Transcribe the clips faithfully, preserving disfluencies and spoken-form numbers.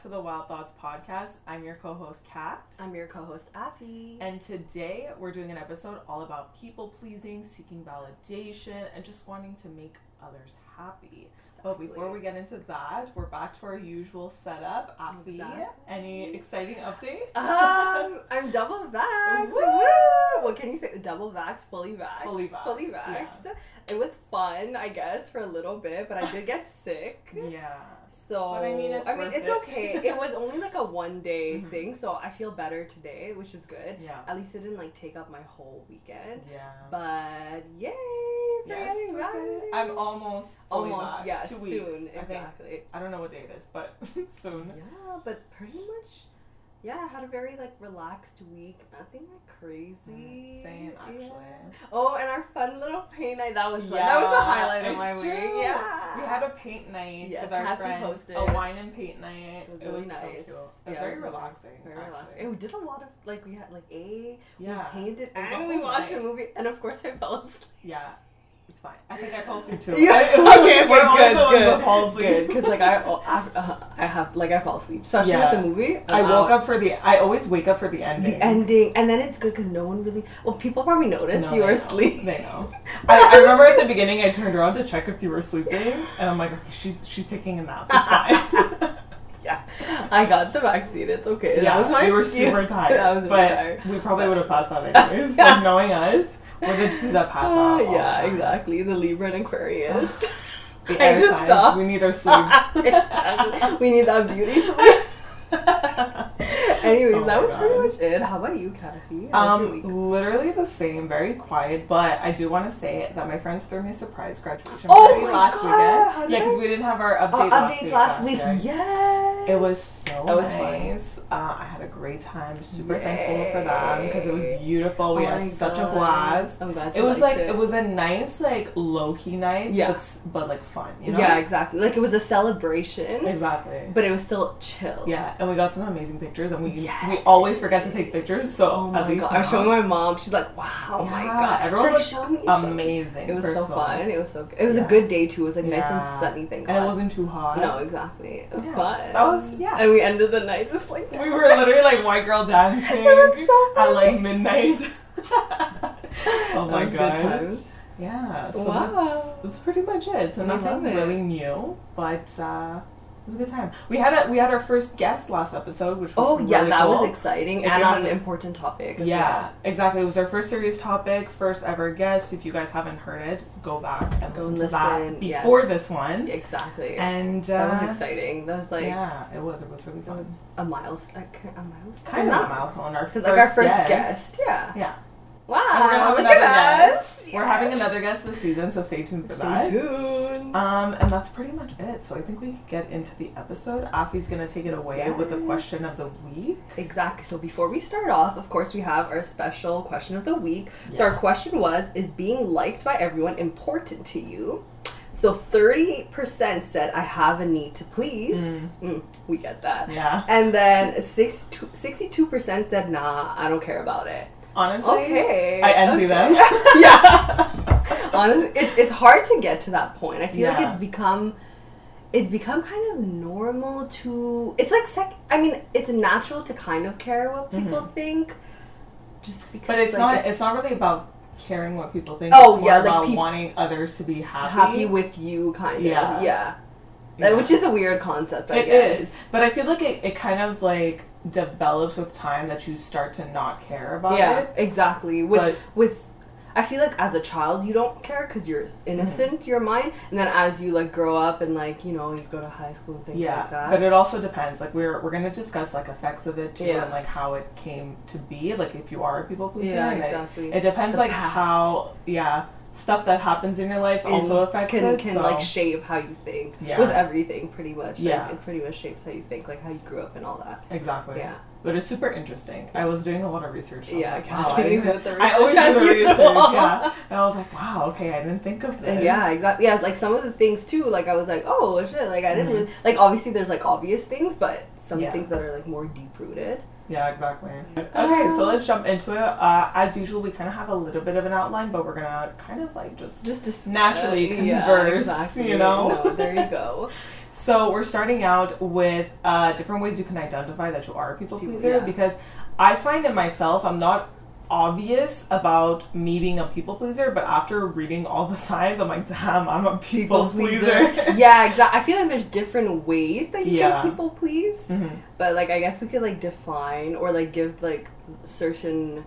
back to the Wild Thoughts podcast. I'm your co-host, Kat. I'm your co-host, Afi. And today, we're doing an episode all about people-pleasing, seeking validation, and just wanting to make others happy. Exactly. But before we get into that, we're back to our usual setup. Afi, exactly. Any exciting updates? Um, I'm double vaxxed. Woo! Woo! What can you say? Double vaxxed, fully vaxxed. Fully vaxxed. Fully vaxxed. Yeah. It was fun, I guess, for a little bit, but I did get sick. Yeah. So, but I mean, it's, I mean, it's it. okay. It was only like a one day mm-hmm. thing, so I feel better today, which is good. Yeah. At least it didn't like take up my whole weekend. Yeah. But yay for yes, getting back. I'm almost almost yeah two weeks. Soon exactly. I, think, I don't know what day it is, but soon. Yeah, but pretty much. Yeah, I had a very, like, relaxed week. Nothing, like, crazy. Mm, same, actually. Yeah. Oh, and our fun little paint night. That was fun. Yeah, that was the highlight of my true. week. Yeah. We had a paint night yes, with our friends. Hosted. A wine and paint night. It was really it was nice. So cute. It was yeah, very it was relaxing, Very actually. relaxing. And we did a lot of, like, we had, like, a... Yeah. We painted and we watched a movie. And, of course, I fell asleep. Yeah. It's fine. I think I fall asleep too. Yeah. Okay, okay, good, good, good. Because like I, uh, I have like I fall asleep, especially yeah. with the movie. Uh, I woke up for the. I always wake up for the ending. The ending, and then it's good because no one really. Well, people probably notice no, you were asleep. They know. I, I remember at the beginning, I turned around to check if you were sleeping, and I'm like, okay, she's she's taking a nap. It's fine. Yeah, I got the vaccine. It's okay. Yeah, that was my. We were super tired. That was but tired. We probably would have passed out anyways. yeah. Like knowing us. We're the two that pass out. Uh, yeah, the exactly. The Libra and Aquarius. the I just stopped. We need our sleep. We need that beauty sleep. Anyways, oh that was God. pretty much it. How about you, Kathy? Um, literally the same. Very quiet, but I do want to say that my friends threw me a surprise graduation oh party my last God. weekend. Yeah, because we didn't have our update, uh, update last week. Last week. Yes. It was so that was nice. Fun. Uh, I had a great time. Super Yay. thankful for them because it was beautiful. We oh had such God. a blast. I'm glad you it was like it. it was a nice like low key night. Yeah. But, but like fun. You know? Yeah, exactly. Like it was a celebration. Exactly. But it was still chill. Yeah, and we got some amazing pictures. And we yes. we always forget to take pictures. So oh my at least God. I was showing my mom. She's like, wow, yeah. my God, everyone was amazing. It was so fun. It was so good. It was yeah. a good day too. It was like yeah. nice and sunny. Thank God. And it wasn't too hot. No, exactly. It was yeah. fun. That was yeah. And we ended the night just like. We were literally like white girl dancing so at like midnight. oh my god. Yeah. So wow. That's, that's pretty much it. So nothing really new, but uh, it was a good time. We had a we had our first guest last episode, which was oh really yeah, that cool. was exciting if and on an important topic. As yeah, well. exactly. It was our first serious topic, first ever guest. If you guys haven't heard it, go back and go listen, listen to that before yes. this one. Exactly. And uh, that was exciting. That was like yeah, it was. It was really fun. A milestone, a milestone, kind of a milestone. Our first like our first guest. guest, yeah, yeah. Wow, look at us. Yes. We're having another guest this season, so stay tuned for stay that. Stay tuned. Um, and that's pretty much it. So I think we can get into the episode. Afi's gonna take it away yes. with the question of the week. Exactly. So before we start off, of course, we have our special question of the week. Yeah. So our question was: is being liked by everyone important to you? So thirty percent said, I have a need to please. Mm. Mm, we get that. Yeah. And then six, two, sixty-two percent said, nah, I don't care about it. Honestly, okay. I envy okay. them. yeah. Honestly, it's, it's hard to get to that point. I feel yeah. like it's become... It's become kind of normal to... It's like... Sec- I mean, it's natural to kind of care what people mm-hmm. think. Just because... But it's like, not. It's, it's not really about... caring what people think. Oh, it's more yeah, like about peop- wanting others to be happy. Happy with you, kind of. Yeah. yeah. yeah. Which is a weird concept, I it guess. It is. But I feel like it, it kind of, like, develops with time that you start to not care about yeah, it. Yeah, exactly. With, but, with, I feel like as a child, you don't care because you're innocent, mm-hmm. your mind. And then as you, like, grow up and, like, you know, you go to high school and things yeah, like that. But it also depends. Like, we're we're going to discuss, like, effects of it, too, yeah. and, like, how it came to be. Like, if you are a people-pleaser. Yeah, exactly. It, it depends, the like, past. how, yeah, stuff that happens in your life in, also affects can, it. Can, so. like, shape how you think. Yeah. With everything, pretty much. Yeah. Like, it pretty much shapes how you think, like, how you grew up and all that. Exactly. Yeah. But it's super interesting. I was doing a lot of research on yeah, like, wow, with the research. I always do the research, yeah. And I was like, wow, okay, I didn't think of this. Yeah, exactly. Yeah, like some of the things too, like I was like, oh, shit, like I didn't mm-hmm. really, like obviously there's like obvious things, but some yeah. things that are like more deep-rooted. Yeah, exactly. Okay, so let's jump into it. Uh, as usual, we kind of have a little bit of an outline, but we're going to kind of like just, just dis- naturally uh, converse, yeah, exactly. you know? No, there you go. So we're starting out with uh, different ways you can identify that you are a people pleaser, yeah. because I find in myself, I'm not obvious about me being a people pleaser, but after reading all the signs, I'm like, damn, I'm a people, people pleaser. pleaser. Yeah, exactly. I feel like there's different ways that you yeah. can people please, mm-hmm. but like I guess we could like define or like give like certain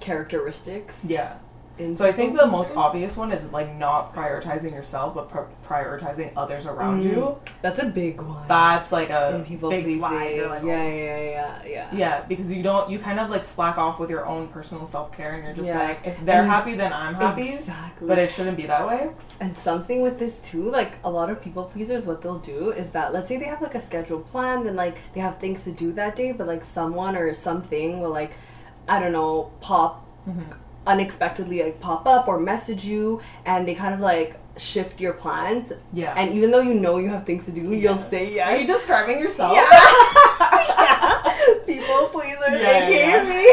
characteristics. Yeah. In so I think the most obvious one is like not prioritizing yourself, but pr- prioritizing others around mm-hmm. you. That's a big one. That's like a big pleasing. Flag. You're like, oh. Yeah, yeah, yeah, yeah. Yeah, because you don't, you kind of like slack off with your own personal self care, and you're just yeah. like, if they're and happy, then I'm happy. Exactly. But it shouldn't be that way. And something with this too, like a lot of people pleasers, what they'll do is that let's say they have like a schedule planned and like they have things to do that day, but like someone or something will like, I don't know, pop. Mm-hmm. unexpectedly like pop up or message you, and they kind of like shift your plans. Yeah. And even though you know you have things to do, yeah. you'll say yeah. Are you describing yourself? Yeah. yeah. People pleasers, yeah, they yeah. gave me.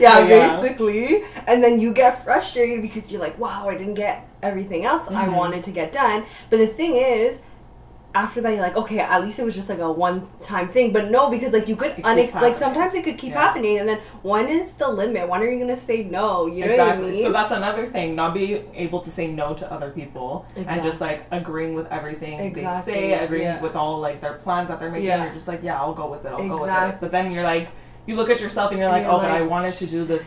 yeah, yeah, basically. And then you get frustrated because you're like, wow, I didn't get everything else mm-hmm. I wanted to get done. But the thing is, after that, you're like, okay, at least it was just like a one-time thing. But no, because like you could, unex- like sometimes it could keep yeah. happening. And then when is the limit? When are you going to say no? You know exactly. what I mean? So that's another thing, not being able to say no to other people exactly. and just like agreeing with everything exactly. they say, agreeing yeah. with all like their plans that they're making. Yeah. You're just like, yeah, I'll go with it. I'll exactly. go with it. But then you're like, you look at yourself and you're like, and you're oh, like, but I wanted to do this.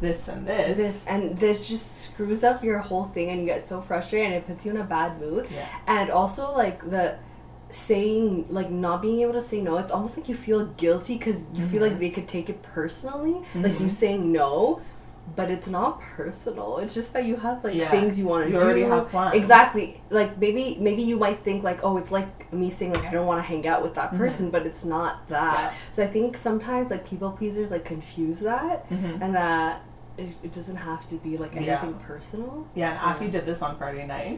This and this. This and this just screws up your whole thing, and you get so frustrated, and it puts you in a bad mood. Yeah. And also, like, the saying, like, not being able to say no, it's almost like you feel guilty because you mm-hmm. feel like they could take it personally. Mm-hmm. Like, you saying no, but it's not personal. It's just that you have, like, yeah. things you want to do. You already have plans. Exactly. Like, maybe maybe you might think, like, oh, it's like me saying, like, I don't want to hang out with that person, mm-hmm. but it's not that. Yeah. So I think sometimes, like, people pleasers, like, confuse that, mm-hmm. and that... it doesn't have to be like anything yeah. personal. Yeah, and Afi yeah. did this on Friday night.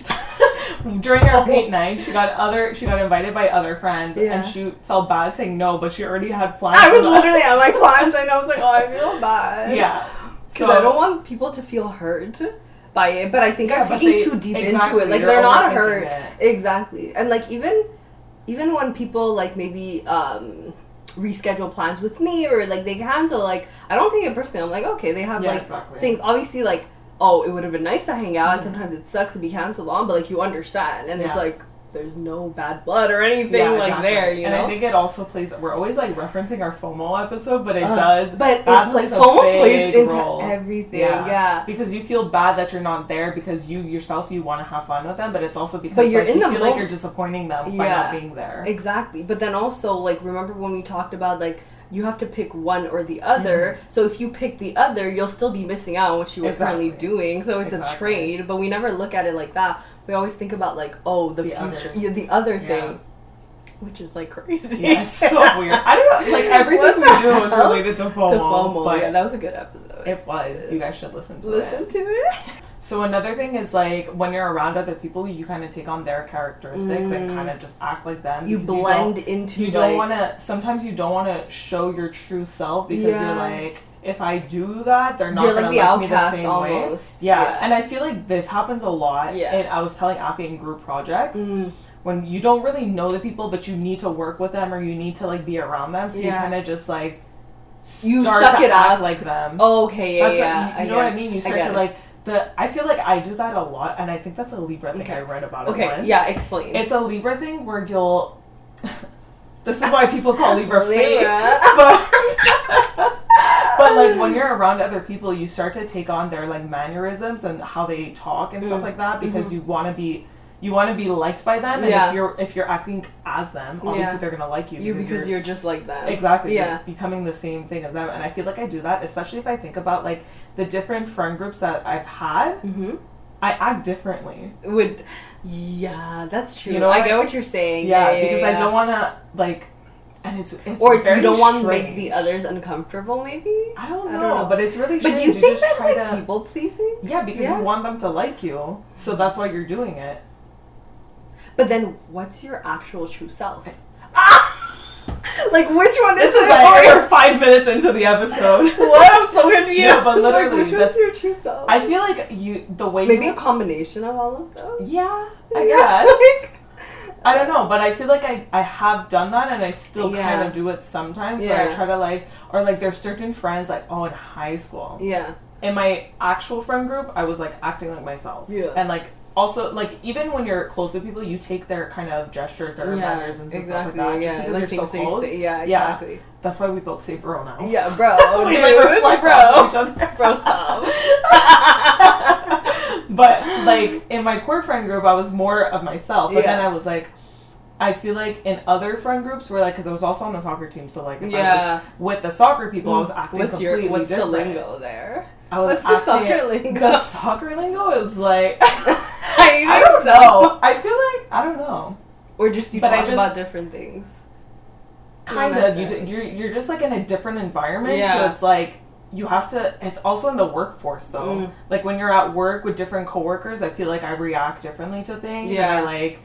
During our paint night, she got other she got invited by other friends, yeah. and she felt bad saying no, but she already had plans. I was literally at my plans, and I was like, oh, I feel bad. Yeah, because so, I don't want people to feel hurt by it, but I think yeah, I'm taking they, too deep exactly, into it. Like they're not hurt, it. exactly. And like even even when people like maybe. Um, reschedule plans with me or like they cancel, like I don't take it personally. I'm like, okay, they have yeah, like exactly. things obviously, like, oh, it would have been nice to hang out, mm-hmm. and sometimes it sucks to be canceled on, but like you understand, and yeah. it's like there's no bad blood or anything yeah, like exactly. there, you and know. And I think it also plays. We're always like referencing our FOMO episode, but it uh, does. But that it, plays like, a FOMO big plays role. Into everything, yeah. yeah. Because you feel bad that you're not there because you yourself you want to have fun with them, but it's also because but you're like, in you the feel moment. Like you're disappointing them yeah, by not being there. Exactly. But then also like remember when we talked about like. You have to pick one or the other. Mm-hmm. So if you pick the other, you'll still be missing out on what you were exactly. currently doing. So it's exactly. a trade, but we never look at it like that. We always think about like, oh, the, the future, other. Yeah, the other yeah. thing, which is like crazy. Yeah, it's so weird. I don't know. Like everything we do was related to FOMO. To FOMO. But yeah, that was a good episode. It was. You guys should listen to listen it. Listen to it. So another thing is like when you're around other people, you kind of take on their characteristics mm. and kind of just act like them. You blend you into. You like, don't want to. Sometimes you don't want to show your true self because yes. you're like, if I do that, they're not going like to like me the same almost. Way. Yeah. yeah, and I feel like this happens a lot. Yeah, and I was telling Afi in group projects mm. when you don't really know the people, but you need to work with them or you need to like be around them, so yeah. you kind of just like you start suck to it act up. Like them. Oh, okay, yeah, That's yeah. A, you, you know what I mean. You start to like. The, I feel like I do that a lot, and I think that's a Libra thing okay. I read about it okay. once. Okay, yeah, explain. It's a Libra thing where you'll... this is why people call Libra fake. But, but, like, when you're around other people, you start to take on their, like, mannerisms and how they talk and mm. stuff like that, because mm-hmm. you want to be... You want to be liked by them, and yeah. if you're if you're acting as them, obviously yeah. they're gonna like you. You because, because you're, you're just like them. Exactly. Yeah. You're becoming the same thing as them, and I feel like I do that, especially if I think about like the different friend groups that I've had. Mm-hmm. I act differently. Would. Yeah, that's true. You know, I like, get what you're saying. Yeah, yeah, yeah because yeah, yeah. I don't want to like. And it's, it's or you don't want to make the others uncomfortable, maybe? I don't know, I don't know. But it's really strange. But do you, you think just that's try like to, people pleasing? Yeah, because yeah. you want them to like you, so that's why you're doing it. But then, what's your actual true self? Ah! Like, which one is this it? This is like or... five minutes into the episode. What? I'm so confused. Yeah, but literally. Like, which one's your true self? I feel like you, the way Maybe you... a combination of all of them? Yeah, I yeah, guess. Like... I don't know, but I feel like I, I have done that, and I still yeah. kind of do it sometimes, yeah. where I try to, like, or, like, there's certain friends, like, oh, in high school. Yeah. In my actual friend group, I was, like, acting like myself. Yeah. And, like, also, like, even when you're close to people, you take their kind of gestures, their yeah, manners, and stuff exactly, like that. Yeah, exactly. Like, you're so close. Say, yeah, exactly. Yeah. That's why we both say bro now. Yeah, bro. we, dude, like, reflect bro. on each other. Bro, stop. But, like, in my core friend group, I was more of myself. But yeah. then I was, like, I feel like in other friend groups where, like, because I was also on the soccer team. So, like, if yeah. I was with the soccer people, I was acting what's completely your, what's different. What's the lingo there? I was what's acting, the soccer lingo? The soccer lingo is, like, I, I don't know. know. I feel like, I don't know. Or just you but talk just, about different things. Kind of. You d- you're, you're just, like, in a different environment. Yeah. So, it's, like. You have to, it's also in the workforce though. Mm. Like when you're at work with different coworkers, I feel like I react differently to things. Yeah. And I like,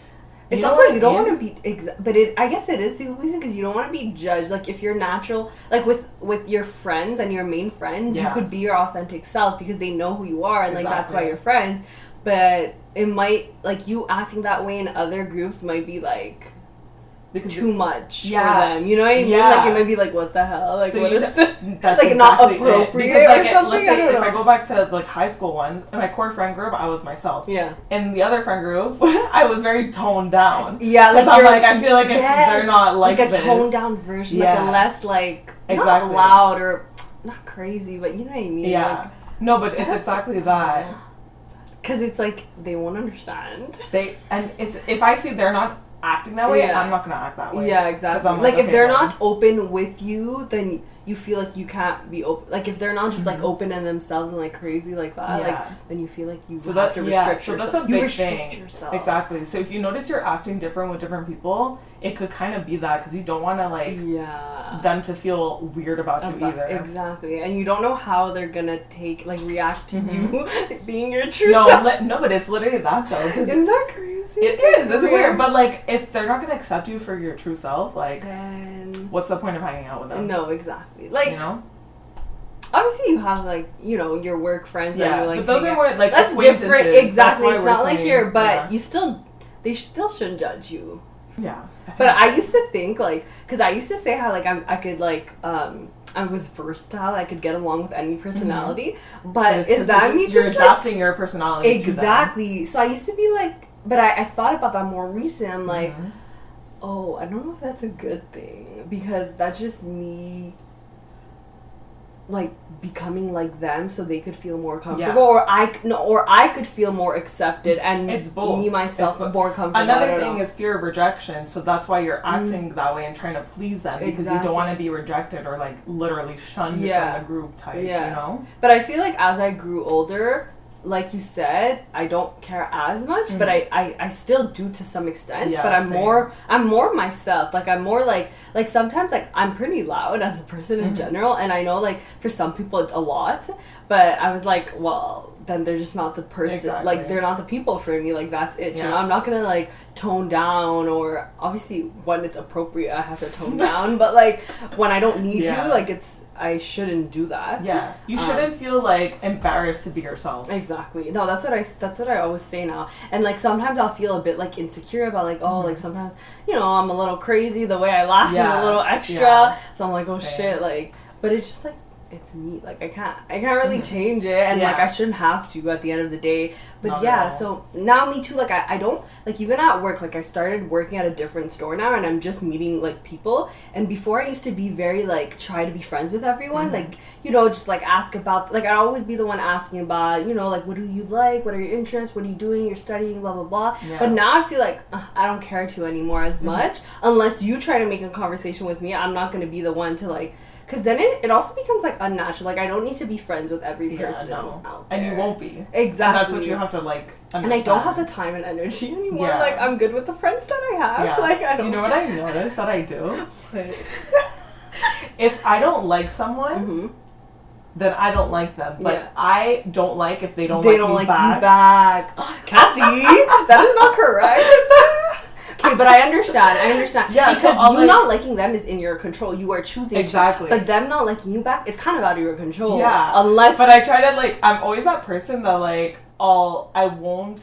it's also, you don't want to be, exa- but it, I guess it is people pleasing because you don't want to be judged. Like if you're natural, like with, with your friends and your main friends, yeah. you could be your authentic self because they know who you are and exactly. like that's why you're friends. But it might, like you acting that way in other groups might be like, Because too much yeah. for them, you know what I mean? Yeah. Like, it might be like, what the hell? Like, so what is th- that's like exactly not appropriate because, like, or something? It, let's I don't say, know. If I go back to, like, high school ones, in my core friend group, I was myself. Yeah. In the other friend group, I was very toned down. Yeah, like, I'm like, I feel like yes, it's, they're not like Like a this. toned down version, yeah. like a less, like, exactly. not loud or not crazy, but you know what I mean? Yeah. Like, no, but it's exactly that. Because it's like, they won't understand. They, and it's, if I see they're not acting that way, yeah. I'm not gonna act that way. Yeah, exactly. Like, like okay, if they're then. not open with you, then you feel like you can't be open. Like if they're not just mm-hmm. like open in themselves and like crazy like that, yeah. like then you feel like you so have that, to restrict yeah, yourself. So that's a big you restrict thing. Yourself. Exactly. So if you notice you're acting different with different people, it could kind of be that because you don't want to like yeah. them to feel weird about, about you either. Exactly. And you don't know how they're gonna take like react to mm-hmm. you being your true no, self. Li- no, but it's literally that though. Isn't that crazy? It is. It's weird. weird. But like if they're not gonna accept you for your true self, like then what's the point of hanging out with them? No, exactly. Like you know? Obviously you have like, you know, your work friends yeah, and you're like but those are more like that's different exactly. That's it's not saying, like you're but yeah. you still they still shouldn't judge you. Yeah. But I used to think like because I used to say how like I'm, I could like um I was versatile. I could get along with any personality. Mm-hmm. But is that me? Just, you're just, adopting like, your personality exactly. To them. So I used to be like, but I, I thought about that more recently. I'm like, mm-hmm. oh, I don't know if that's a good thing because that's just me. Like becoming like them, so they could feel more comfortable, yeah. or I no, or I could feel more accepted, and it's both. me myself both. more comfortable. Another thing know. is fear of rejection, so that's why you're acting mm. that way and trying to please them exactly. because you don't want to be rejected or like literally shunned yeah. from the group type, yeah. you know. But I feel like as I grew older, like you said, I don't care as much, mm-hmm. but I, I, I still do to some extent, yeah, but I'm same. more, I'm more myself. Like I'm more like, like sometimes like I'm pretty loud as a person in mm-hmm. general. And I know like for some people it's a lot, but I was like, well, then they're just not the person, exactly. like they're not the people for me. Like that's it. Yeah. You know, I'm not going to like tone down or obviously when it's appropriate, I have to tone down, but like when I don't need yeah. you, like it's, I shouldn't do that. Yeah, you shouldn't um, feel like embarrassed to be yourself. Exactly. No, that's what I. That's what I always say now. And like sometimes I'll feel a bit like insecure about like oh mm-hmm. like sometimes you know I'm a little crazy the way I laugh yeah. and a little extra. Yeah. So I'm like oh Same. shit like but it's just like it's me like I can't I can't really mm-hmm. change it and yeah. like I shouldn't have to at the end of the day. But Not yeah, so now me too. Like I, I don't like even at work. Like I started working at a different store now, and I'm just meeting like people. And before I used to be very like try to be friends with everyone. Mm-hmm. Like you know, just like ask about. Like I'd always be the one asking about. You know, like what do you like? What are your interests? What are you doing? You're studying, blah blah blah. Yeah. But now I feel like ugh, I don't care to anymore as mm-hmm. much. Unless you try to make a conversation with me, I'm not gonna be the one to like. Because then it, it also becomes, like, unnatural. Like, I don't need to be friends with every person yeah, no. out there. And you won't be. Exactly. And that's what you have to, like, understand. And I don't have the time and energy anymore. Yeah. Like, I'm good with the friends that I have. Yeah. Like, I don't... You know what I noticed that I do? If I don't like someone... Mm-hmm. Then I don't like them, but yeah. I don't like if they don't they like don't me like back. They don't like you back. Kathy, that is not correct. history, but I understand. I understand. Yeah, because so you like, not liking them is in your control. You are choosing exactly. To, but them not liking you back, it's kind of out of your control. Yeah. Unless. But I try to like. I'm always that person that like. I'll. I won't.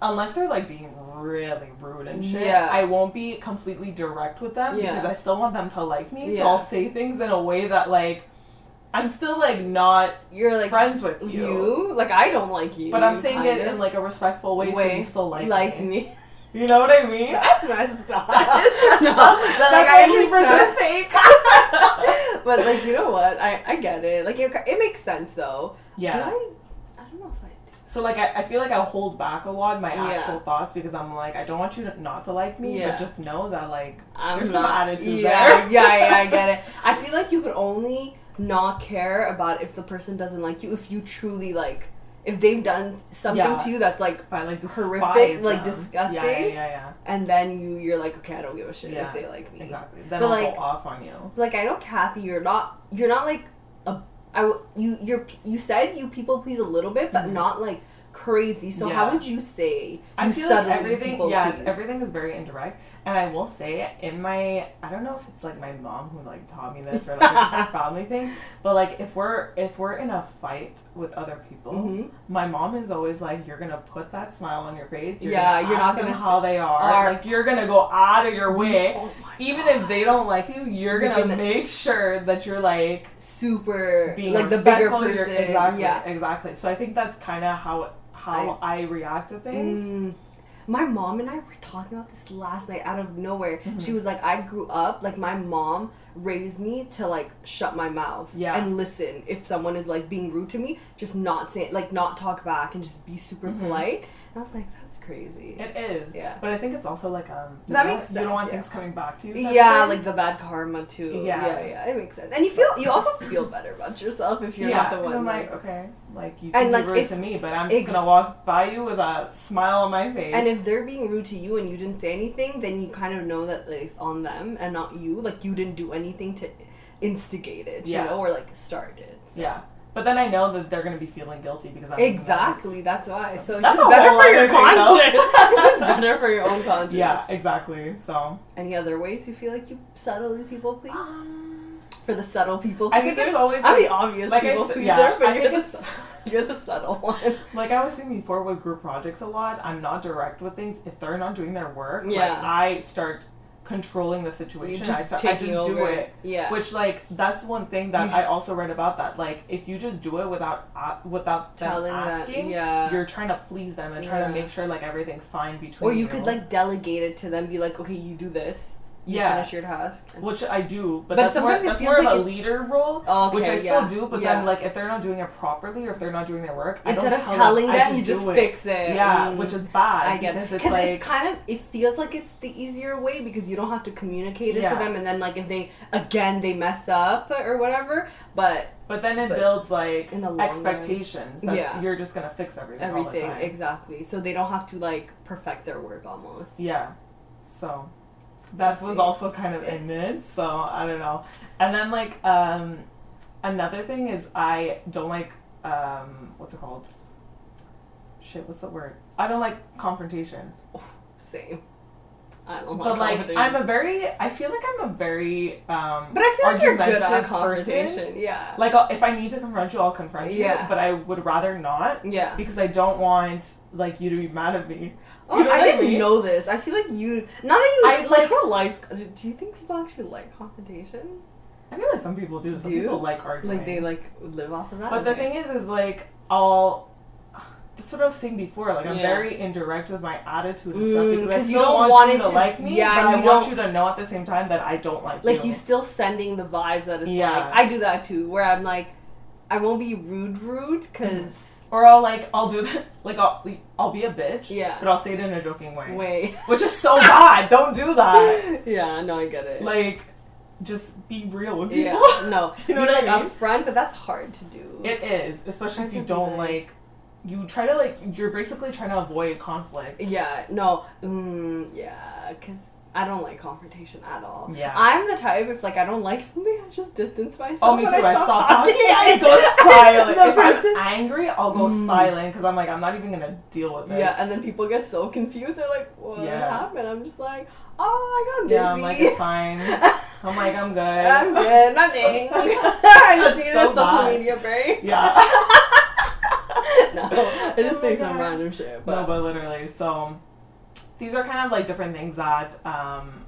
Unless they're like being really rude and shit, yeah. I won't be completely direct with them yeah. because I still want them to like me. Yeah. So I'll say things in a way that like. I'm still, like, not You're like, friends with you. You? Like, I don't like you. But I'm saying it of. in, like, a respectful way, way so you still like, like me. me. You know what I mean? That's messed up. No, but, like, I understand. Fake. But, like, you know what? I, I get it. Like, it, it makes sense, though. Yeah. Do I? I don't know if I do. So, like, I, I feel like I hold back a lot my actual yeah. thoughts because I'm like, I don't want you to not to like me, yeah. but just know that, like, I'm there's not, some attitude yeah, there. Yeah, yeah, I get it. I feel like you could only... not care about if the person doesn't like you if you truly like if they've done something yeah. to you that's like, I, like horrific them. Like disgusting yeah, yeah, yeah, yeah. And then you you're like, okay, I don't give a shit yeah, if they like me exactly then I'll like, go off on you. Like, I know, Kathy, you're not you're not like a I you you're you said you people please a little bit but mm-hmm. not like crazy so yeah. how would you say you I feel like everything yeah it's, everything is very indirect. And I will say, in my, I don't know if it's, like, my mom who, like, taught me this or, like, it's a family thing, but, like, if we're, if we're in a fight with other people, mm-hmm. my mom is always, like, you're gonna put that smile on your face, you're yeah, gonna you're ask not them gonna how they are, are, like, you're gonna go out of your way, oh even God. If they don't like you, you're, you're gonna, gonna make sure that you're, like, super, being like, the bigger person, exactly, yeah. exactly, so I think that's kind of how, how I, I react to things. Mm. My mom and I were talking about this last night out of nowhere. Mm-hmm. She was like, I grew up, like, my mom raised me to, like, shut my mouth. Yeah. And listen. If someone is, like, being rude to me, just not say, like, not talk back and just be super mm-hmm. polite. And I was like, that's crazy. It is. Yeah. But I think it's also, like, um... that makes sense. You don't want yeah. things coming back to you. Yeah, like, the bad karma, too. Yeah. Yeah, yeah. It makes sense. And you feel, you also feel better about yourself if you're yeah, not the one. Yeah, I'm like, like, okay, like, you can and, be like, rude if, to me, but I'm just ex- gonna walk by you with a smile on my face. And if they're being rude to you and you didn't say anything, then you kind of know that, like, it's on them and not you. Like, you didn't do anything to instigate it, yeah. you know, or, like, start it. So. Yeah. But then I know that they're going to be feeling guilty because I'm exactly, that's why. So it's that's just better for your conscience. It's just better for your own conscience. Yeah, exactly. So any other ways you feel like you subtly people please? Um, for the subtle people pleasers? I think there's always... I'm like, the obvious like people I, pleaser, yeah, but you're the, you're the subtle one. Like I was saying before with group projects a lot, I'm not direct with things. If they're not doing their work, yeah. like I start... controlling the situation. Just I, start, I just over. do it. Yeah. Which, like, that's one thing that I also read about that, like, if you just do it without uh, without them Telling asking, that, yeah. you're trying to please them and yeah. trying to make sure, like, everything's fine between Or you, you could, like, delegate it to them, be like, okay, you do this. You yeah. finish your task. Which I do, but, but that's more, that's more like of a leader role, okay, which I yeah. still do, but yeah. then, like, if they're not doing it properly or if they're not doing their work, Instead I don't of tell telling them, them you just it. fix it. Yeah, mm. which is bad. I get it. Because it's, like, it's kind of, it feels like it's the easier way because you don't have to communicate it yeah. to them and then, like, if they, again, they mess up or whatever, but... But then it but builds, like, expectations that yeah. you're just going to fix everything Everything, all the time. Exactly. So they don't have to, like, perfect their work almost. Yeah. So... That was also kind of in it, so I don't know. And then, like, um, another thing is I don't like, um, what's it called? Shit, what's the word? I don't like confrontation. Oh, same. I don't like confrontation. But, like, I'm a very, I feel like I'm a very, um, but I feel like you're good at conversation, person. yeah. Like, I'll, if I need to confront you, I'll confront you, yeah. but I would rather not. Yeah. Because I don't want, like, you to be mad at me. Oh, you know I didn't I mean? know this. I feel like you... Now that you... I, like, like like... Do you think people actually like confrontation? I feel like some people do. Some do? people like arguing. Like, they, like, live off of that? But the thing is, is, like, I'll... That's what I was saying before. Like, I'm yeah. very indirect with my attitude and mm, stuff. Because I still you don't want, want you to, to like me, yeah, but I want don't... you to know at the same time that I don't like, like you. Like, you're still sending the vibes that it's yeah. like... I do that, too. Where I'm, like... I won't be rude, rude, because... Mm. Or I'll, like, I'll do that, like, I'll, like, I'll be a bitch, yeah. but I'll say it in a joking way. Way. Which is so bad. Don't do that. Yeah, no, I get it. Like, just be real with people. Yeah, no. You know be, what like, I mean? Upfront, but that's hard to do. It is, especially if you don't, like, you try to, like, you're basically trying to avoid conflict. Yeah, no, mm, yeah, because... I don't like confrontation at all. Yeah. I'm the type, if like I don't like something, I just distance myself. Oh, me too. I, I stop talking. talking. Yeah, I go silent. If person... I'm angry, I'll go mm. silent because I'm like, I'm not even going to deal with this. Yeah, and then people get so confused. They're like, what yeah. happened? I'm just like, oh, I got busy. Yeah, I'm like, it's fine. I'm like, I'm good. I'm good. Nothing. I just needed so a social bad. media break. Yeah. No, I just oh think some random shit. But... No, but literally, so... These are kind of like different things that, um,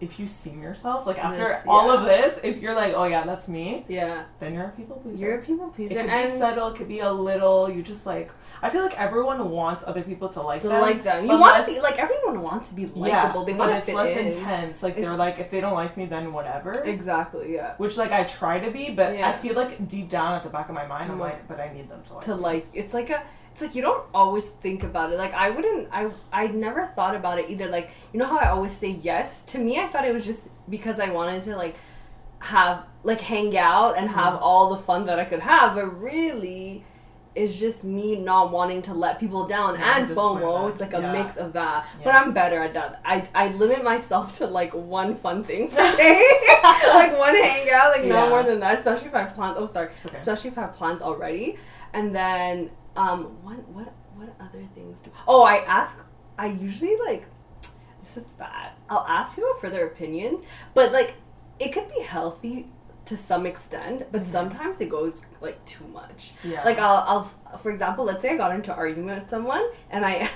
if you see yourself, like after this, yeah. all of this, if you're like, oh yeah, that's me, yeah, then you're a people pleaser. You're a people pleaser. It could and be subtle, it could be a little, you just like, I feel like everyone wants other people to like to them. To like them. You want to be, like everyone wants to be likable. Yeah, they want to fit in. But it's less intense. Like it's, they're like, if they don't like me, then whatever. Exactly, yeah. Which like I try to be, but yeah. I feel like deep down at the back of my mind, I'm yeah. like, but I need them to like To me. like, it's like a... It's like you don't always think about it. Like I wouldn't, I I never thought about it either. Like, you know how I always say yes? To me, I thought it was just because I wanted to like have, like hang out and mm-hmm. have all the fun that I could have. But really, it's just me not wanting to let people down yeah, and FOMO. It's like a yeah. mix of that. Yeah. But I'm better at that. I, I limit myself to like one fun thing per day. Like one hangout, like yeah. not more than that. Especially if I have plans. Oh, sorry. Okay. Especially if I have plans already. And then... Um, what, what, what other things do... Oh, I ask... I usually, like... This is bad. I'll ask people for their opinion, but, like, it could be healthy to some extent, but mm-hmm. sometimes it goes, like, too much. Yeah. Like, I'll, I'll... For example, let's say I got into an argument with someone, and I...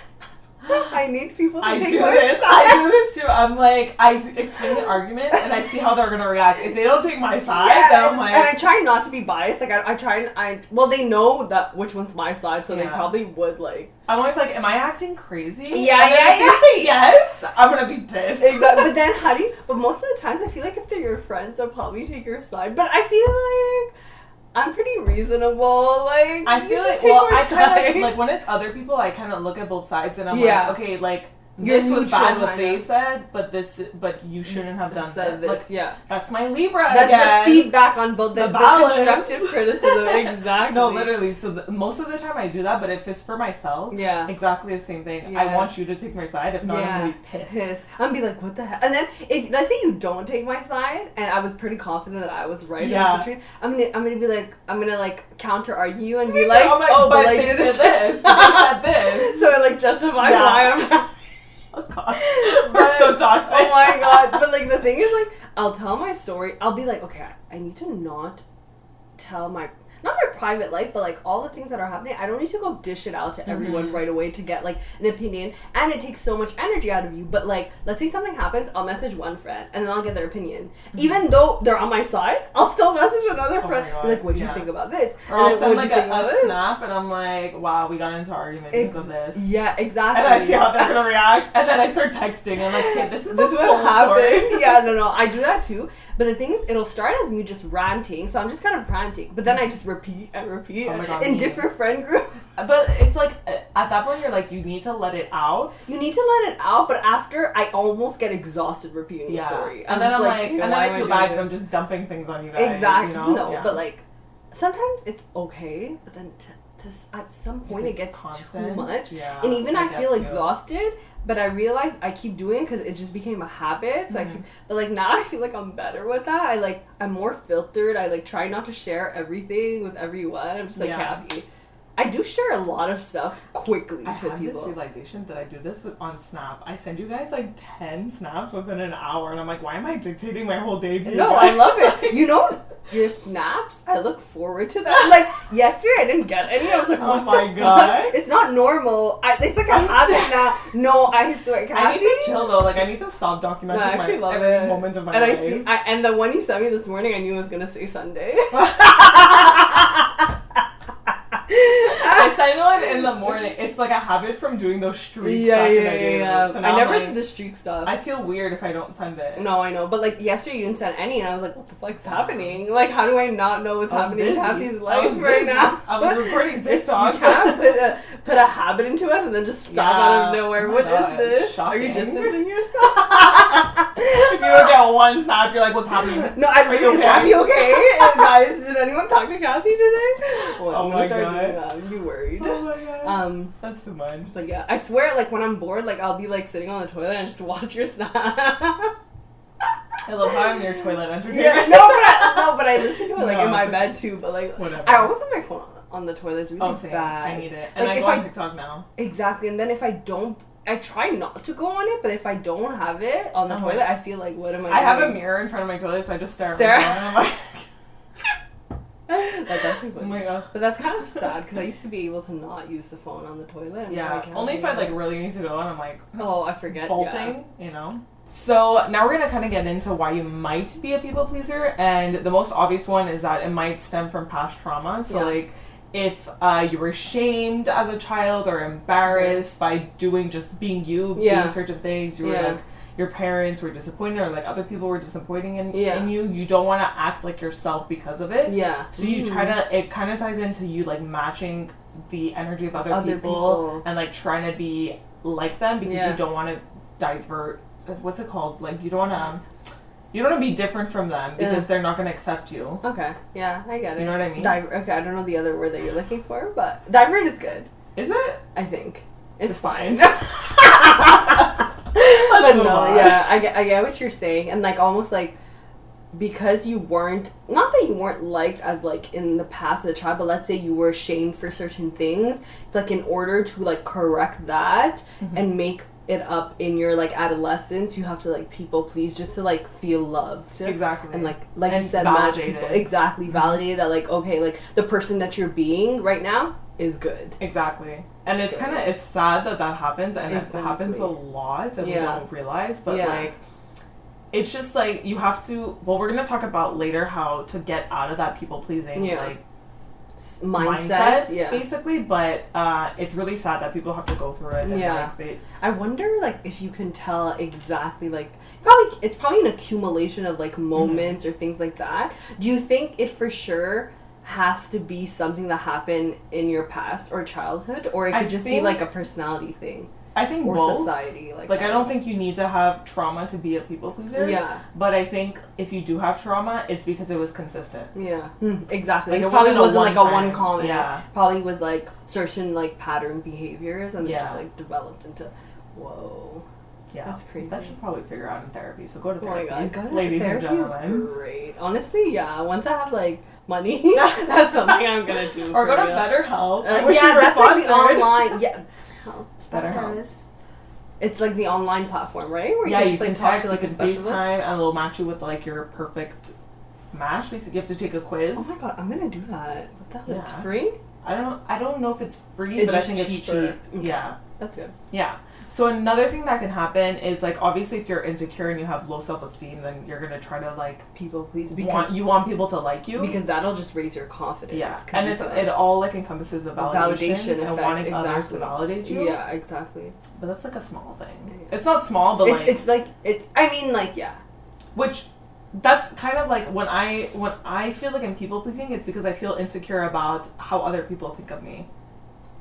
I need people to I take do my this. Side. I do this too. I'm like, I explain the argument and I see how they're gonna react. If they don't take my side, yes. then I'm like, and I try not to be biased. Like I, I try and I. Well, they know that which one's my side, so yeah. they probably would like. I'm always like, am I acting crazy? Yeah, and yeah, if yeah. If they say yes, I'm gonna be pissed. Exactly. But then, how do you? But most of the times, I feel like if they're your friends, they'll probably take your side. But I feel like. I'm pretty reasonable, like, I feel like, well, I kind of, like, when it's other people, I kind of look at both sides, and I'm yeah. like, okay, like, You're this was bad what they said, but this, but you shouldn't have done said this, like, yeah. That's my Libra That's again. The feedback on both the, the, the constructive criticism, exactly. No, literally, so the, most of the time I do that, but if it's for myself, yeah. exactly the same thing. Yeah. I want you to take my side, if not, yeah. I'm going to be pissed. pissed. I'm going to be like, what the heck? And then, if let's say you don't take my side, and I was pretty confident that I was right yeah. in the situation, I'm going to I'm gonna be like, I'm going to, like, counter-argue you and be like, oh, my, oh but, but I did this, this. I said this. So, like, justify yeah. why I'm right. Oh god, we're but, so toxic. Oh my god, but like the thing is like, I'll tell my story, I'll be like, okay, I need to not tell my, not my private life, but like all the things that are happening, I don't need to go dish it out to everyone mm-hmm. right away to get like an opinion, and it takes so much energy out of you, but like, let's say something happens, I'll message one friend, and then I'll get their opinion. Mm-hmm. Even though they're on my side, I'll still message another oh friend, like, what do yeah. you think about this? Or and I'll like, send like a, a snap, and I'm like, wow, we got into argument Ex- because of this. Yeah, exactly. And I see how they're gonna react, and then I start texting, and I'm like, okay, this is this what happened. Story. Yeah, no, no, I do that too, but the thing is, it'll start as me just ranting, so I'm just kind of ranting, but then I just repeat and repeat oh my God, in me. different friend groups. But it's like, at that point, you're like, you need to let it out. You need to let it out, but after, I almost get exhausted repeating yeah. the story. I'm and then I'm like, like and then I feel bad because I'm just dumping things on you guys. Exactly. You know? No, yeah. but like, sometimes it's okay, but then t- t- at some point it gets constant, too much. Yeah, and even I, I feel exhausted, but I realize I keep doing it because it just became a habit. So mm-hmm. I keep, but like now I feel like I'm better with that. I like, I'm more filtered. I like try not to share everything with everyone. I'm just like yeah. happy. I do share a lot of stuff quickly I to people. I have this realization that I do this with, on Snap. I send you guys like ten snaps within an hour, and I'm like, why am I dictating my whole day to you? No, guys? I love it. You know, your snaps, I look forward to that. Like, yesterday I didn't get any. I was like, what oh my God. Fuck? It's not normal. I, it's like a habit now. No, I swear. Kathy, I need to chill though. Like, I need to stop documenting no, I actually my love every it. moment of my and life. I see, I, and the one you sent me this morning, I knew I was going to say Sunday. I sign on in the morning. It's like a habit from doing those streaks. Yeah, back yeah, in the day. yeah. yeah. So I never like, did the streak stuff. I feel weird if I don't send it. No, I know. But like yesterday, you didn't send any, and I was like, "What the fuck's happening? Like, how do I not know what's happening busy. in Kathy's life right now?" I was recording TikTok. You can't put a, put a habit into us and then just stop yeah. out of nowhere. Oh what God. is this? Shocking. Are you distancing yourself? If you look at one snap, you're like, what's happening? No, I really okay? Kathy okay? Guys, did anyone talk to Kathy today? Boy, oh I'm my god. You worried. Oh my god. Um, That's too much. But yeah, I swear, like, when I'm bored, like, I'll be, like, sitting on the toilet and just watch your snap. I love how I'm your toilet entertainment. Yeah, no, but I, no, but I listen to it, like, no, in my bed, too. But, like, whatever. I always have my phone on the toilet. It's really oh, bad. I need it. And like, I go on I, TikTok now. Exactly. And then if I don't, I try not to go on it, but if I don't have it on the uh-huh. toilet, I feel like, what am I doing? I have a mirror in front of my toilet, so I just stare at my phone, and I'm like... That's actually funny. Oh my god. But that's kind of sad, because I used to be able to not use the phone on the toilet. And yeah, only if I, like, really need to go, and I'm like... Oh, I forget. Bolting, yeah. You know? So, now we're going to kind of get into why you might be a people pleaser, and the most obvious one is that it might stem from past trauma, so, yeah. like... If uh, you were shamed as a child or embarrassed by doing just being you, yeah. doing certain things, you were yeah. like your parents were disappointed or like other people were disappointing in, yeah. in you, you don't want to act like yourself because of it. Yeah. So you mm. try to, it kind of ties into you like matching the energy of other, other people, people and like trying to be like them because yeah. you don't want to divert, what's it called? Like you don't want to... You don't want to be different from them because Ugh. they're not going to accept you. Okay. Yeah, I get it. You know what I mean? Diver- okay, I don't know the other word that you're looking for, but divert is good. Is it? I think. It's, it's fine. fine. But no, on. yeah, I get, I get what you're saying. And like almost like because you weren't, not that you weren't liked as like in the past of the tribe, but let's say you were shamed for certain things. It's like in order to like correct that mm-hmm. and make it up in your like adolescence, you have to like people please just to like feel loved, exactly, and like like and you said, validated. Match people, exactly, mm-hmm. validate that like okay, like the person that you're being right now is good, exactly, and it's kind of it's sad that that happens and exactly. it happens a lot and yeah. we don't realize, but yeah. like it's just like you have to. Well, we're gonna talk about later how to get out of that people pleasing, yeah. like. Mindset, mindset yeah. basically, but uh, it's really sad that people have to go through it. And, yeah, like, they... I wonder like if you can tell exactly like probably it's probably an accumulation of like moments mm-hmm. or things like that. Do you think it for sure has to be something that happened in your past or childhood, or it could I just think... be like a personality thing? I think or both. Society like, like I don't think you need to have trauma to be a people pleaser. Yeah. But I think if you do have trauma, it's because it was consistent. Yeah. Mm, exactly. Like, like it probably wasn't, wasn't a like a one comment. Yeah. Probably was like certain like pattern behaviors and yeah. just like developed into whoa. Yeah. That's crazy. That should probably figure out in therapy. So go to therapy. Oh my god. Ladies and gentlemen. Great. Honestly, yeah. Once I have like money, that's something I'm gonna do. Or go to BetterHelp. Uh, like, yeah, that's like the online. Yeah. BetterHelp. It's like the online platform, right? Where yeah, you, just, you can like, text, talk to, like, you can FaceTime, and it'll match you with like your perfect match. Basically, you have to take a quiz. Oh my god, I'm gonna do that. What the hell? Yeah. It's free? I don't. I don't know if it's free, it's but I think cheaper. It's cheap. Okay. Yeah, that's good. Yeah. So another thing that can happen is like obviously if you're insecure and you have low self-esteem, then you're gonna try to like people please because want you want people to like you because that'll just raise your confidence. Yeah, and it's it all like encompasses the validation, validation and effect. Wanting exactly. others to validate you. Yeah, exactly. But that's like a small thing. Yeah. It's not small, but it's, like it's like it's. I mean, like yeah, which. That's kind of like when I when I feel like I'm people pleasing, it's because I feel insecure about how other people think of me.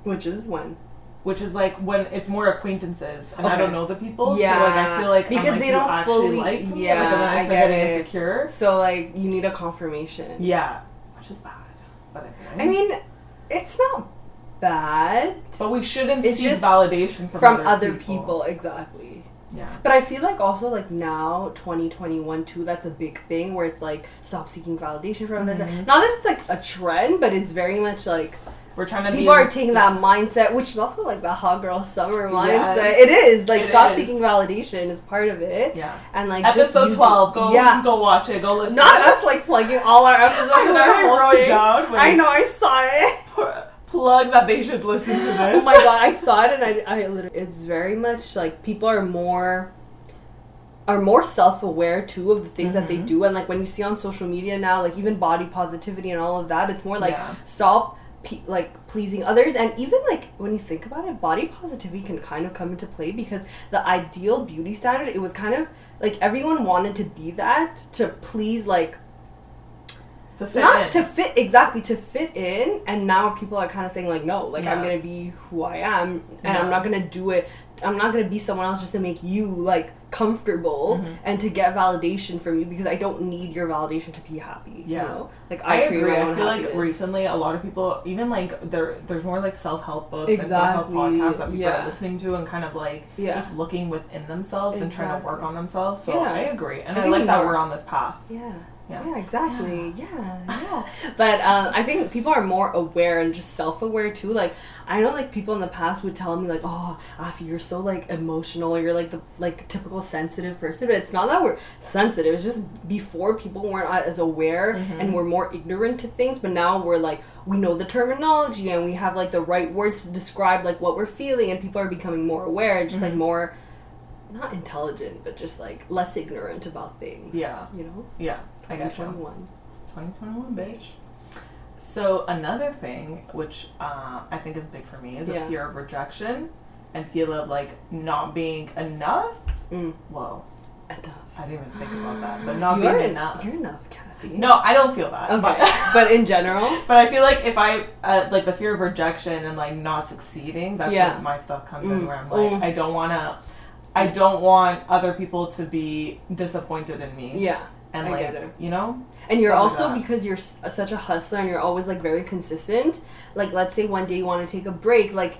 Which is when? Which is like when it's more acquaintances and okay. I don't know the people. Yeah. So like I feel like because I'm like, they don't fully like them? Yeah. Like I'm I get it. Insecure. So like you need a confirmation. Yeah. Which is bad. But I, I mean, it's not bad. But we shouldn't it's seek validation from, from other, other people. people. Exactly. Yeah. But I feel like also like now twenty twenty-one too, that's a big thing where it's like stop seeking validation from mm-hmm. this. Not that it's like a trend, but it's very much like we're trying to people be are taking yeah. that mindset, which is also like the hot girl summer mindset. Yes. It is like it stop is. seeking validation is part of it. Yeah. And like episode twelve, go yeah. go watch it, go listen. Not us like plugging all our episodes. I know I wrote it down. I know I saw it. Plug that they should listen to this. Oh my god, I saw it and I, I literally, it's very much like people are more, are more self-aware too of the things mm-hmm. that they do. And like when you see on social media now, like even body positivity and all of that, it's more like yeah. stop pe- like pleasing others. And even like when you think about it, body positivity can kind of come into play because the ideal beauty standard, it was kind of like everyone wanted to be that to please like To fit Not in. to fit, exactly, to fit in, and now people are kind of saying, like, no, like, yeah. I'm going to be who I am, and yeah. I'm not going to do it, I'm not going to be someone else just to make you, like, comfortable mm-hmm. and to get validation from you, because I don't need your validation to be happy. Yeah. You know? Like, I, I agree. Create my own I feel happiness. Like recently a lot of people, even like there, there's more like self-help books exactly. and self-help podcasts that people yeah. are listening to and kind of like yeah. just looking within themselves exactly. and trying to work on themselves. So yeah. I agree. And I, I like that we're on this path. Yeah. Yeah. yeah, exactly. Yeah, yeah. yeah. But um, I think people are more aware and just self-aware too. Like, I know, like, people in the past would tell me, like, oh, Afi, you're so, like, emotional. You're, like, the, like, typical sensitive person. But it's not that we're sensitive. It's just before people weren't as aware mm-hmm. and were more ignorant to things. But now we're, like, we know the terminology and we have, like, the right words to describe, like, what we're feeling. And people are becoming more aware and just, mm-hmm. like, more, not intelligent, but just, like, less ignorant about things. Yeah. You know? Yeah. I got twenty twenty-one. twenty twenty-one, bitch. So another thing, which uh, I think is big for me, is yeah. a fear of rejection and fear of, like, not being enough. Mm. Whoa. Enough. I didn't even think about that. But not you're being enough. You're enough, Kathy. No, I don't feel that. Okay. But, but in general? But I feel like if I, uh, like, the fear of rejection and, like, not succeeding, that's yeah. when my stuff comes mm. in, where I'm like, mm. I don't want to, I don't want other people to be disappointed in me. Yeah. And I like, get it. You know? And you're also, like, because you're such a hustler and you're always, like, very consistent, like, let's say one day you want to take a break, like,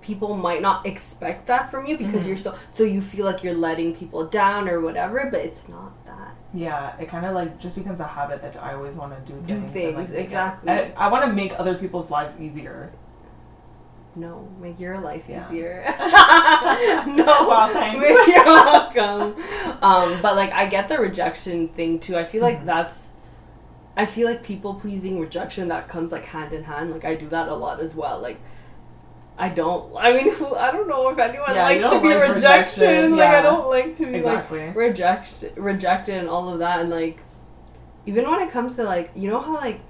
people might not expect that from you because mm-hmm. you're so, so you feel like you're letting people down or whatever, but it's not that. Yeah, it kind of, like, just becomes a habit that I always want to do things. Do things, and, like, exactly. I, I want to make other people's lives easier. No, make your life yeah. easier. No, wow, thanks. You're welcome. Um, but, like, I get the rejection thing too. I feel like mm-hmm. that's, I feel like people pleasing rejection, that comes, like, hand in hand. Like, I do that a lot as well. Like, I don't, I mean, who, I don't know if anyone yeah, likes to be like rejection. rejection. Yeah. Like, I don't like to be exactly. like rejection, rejected and all of that. And, like, even when it comes to, like, you know how, like,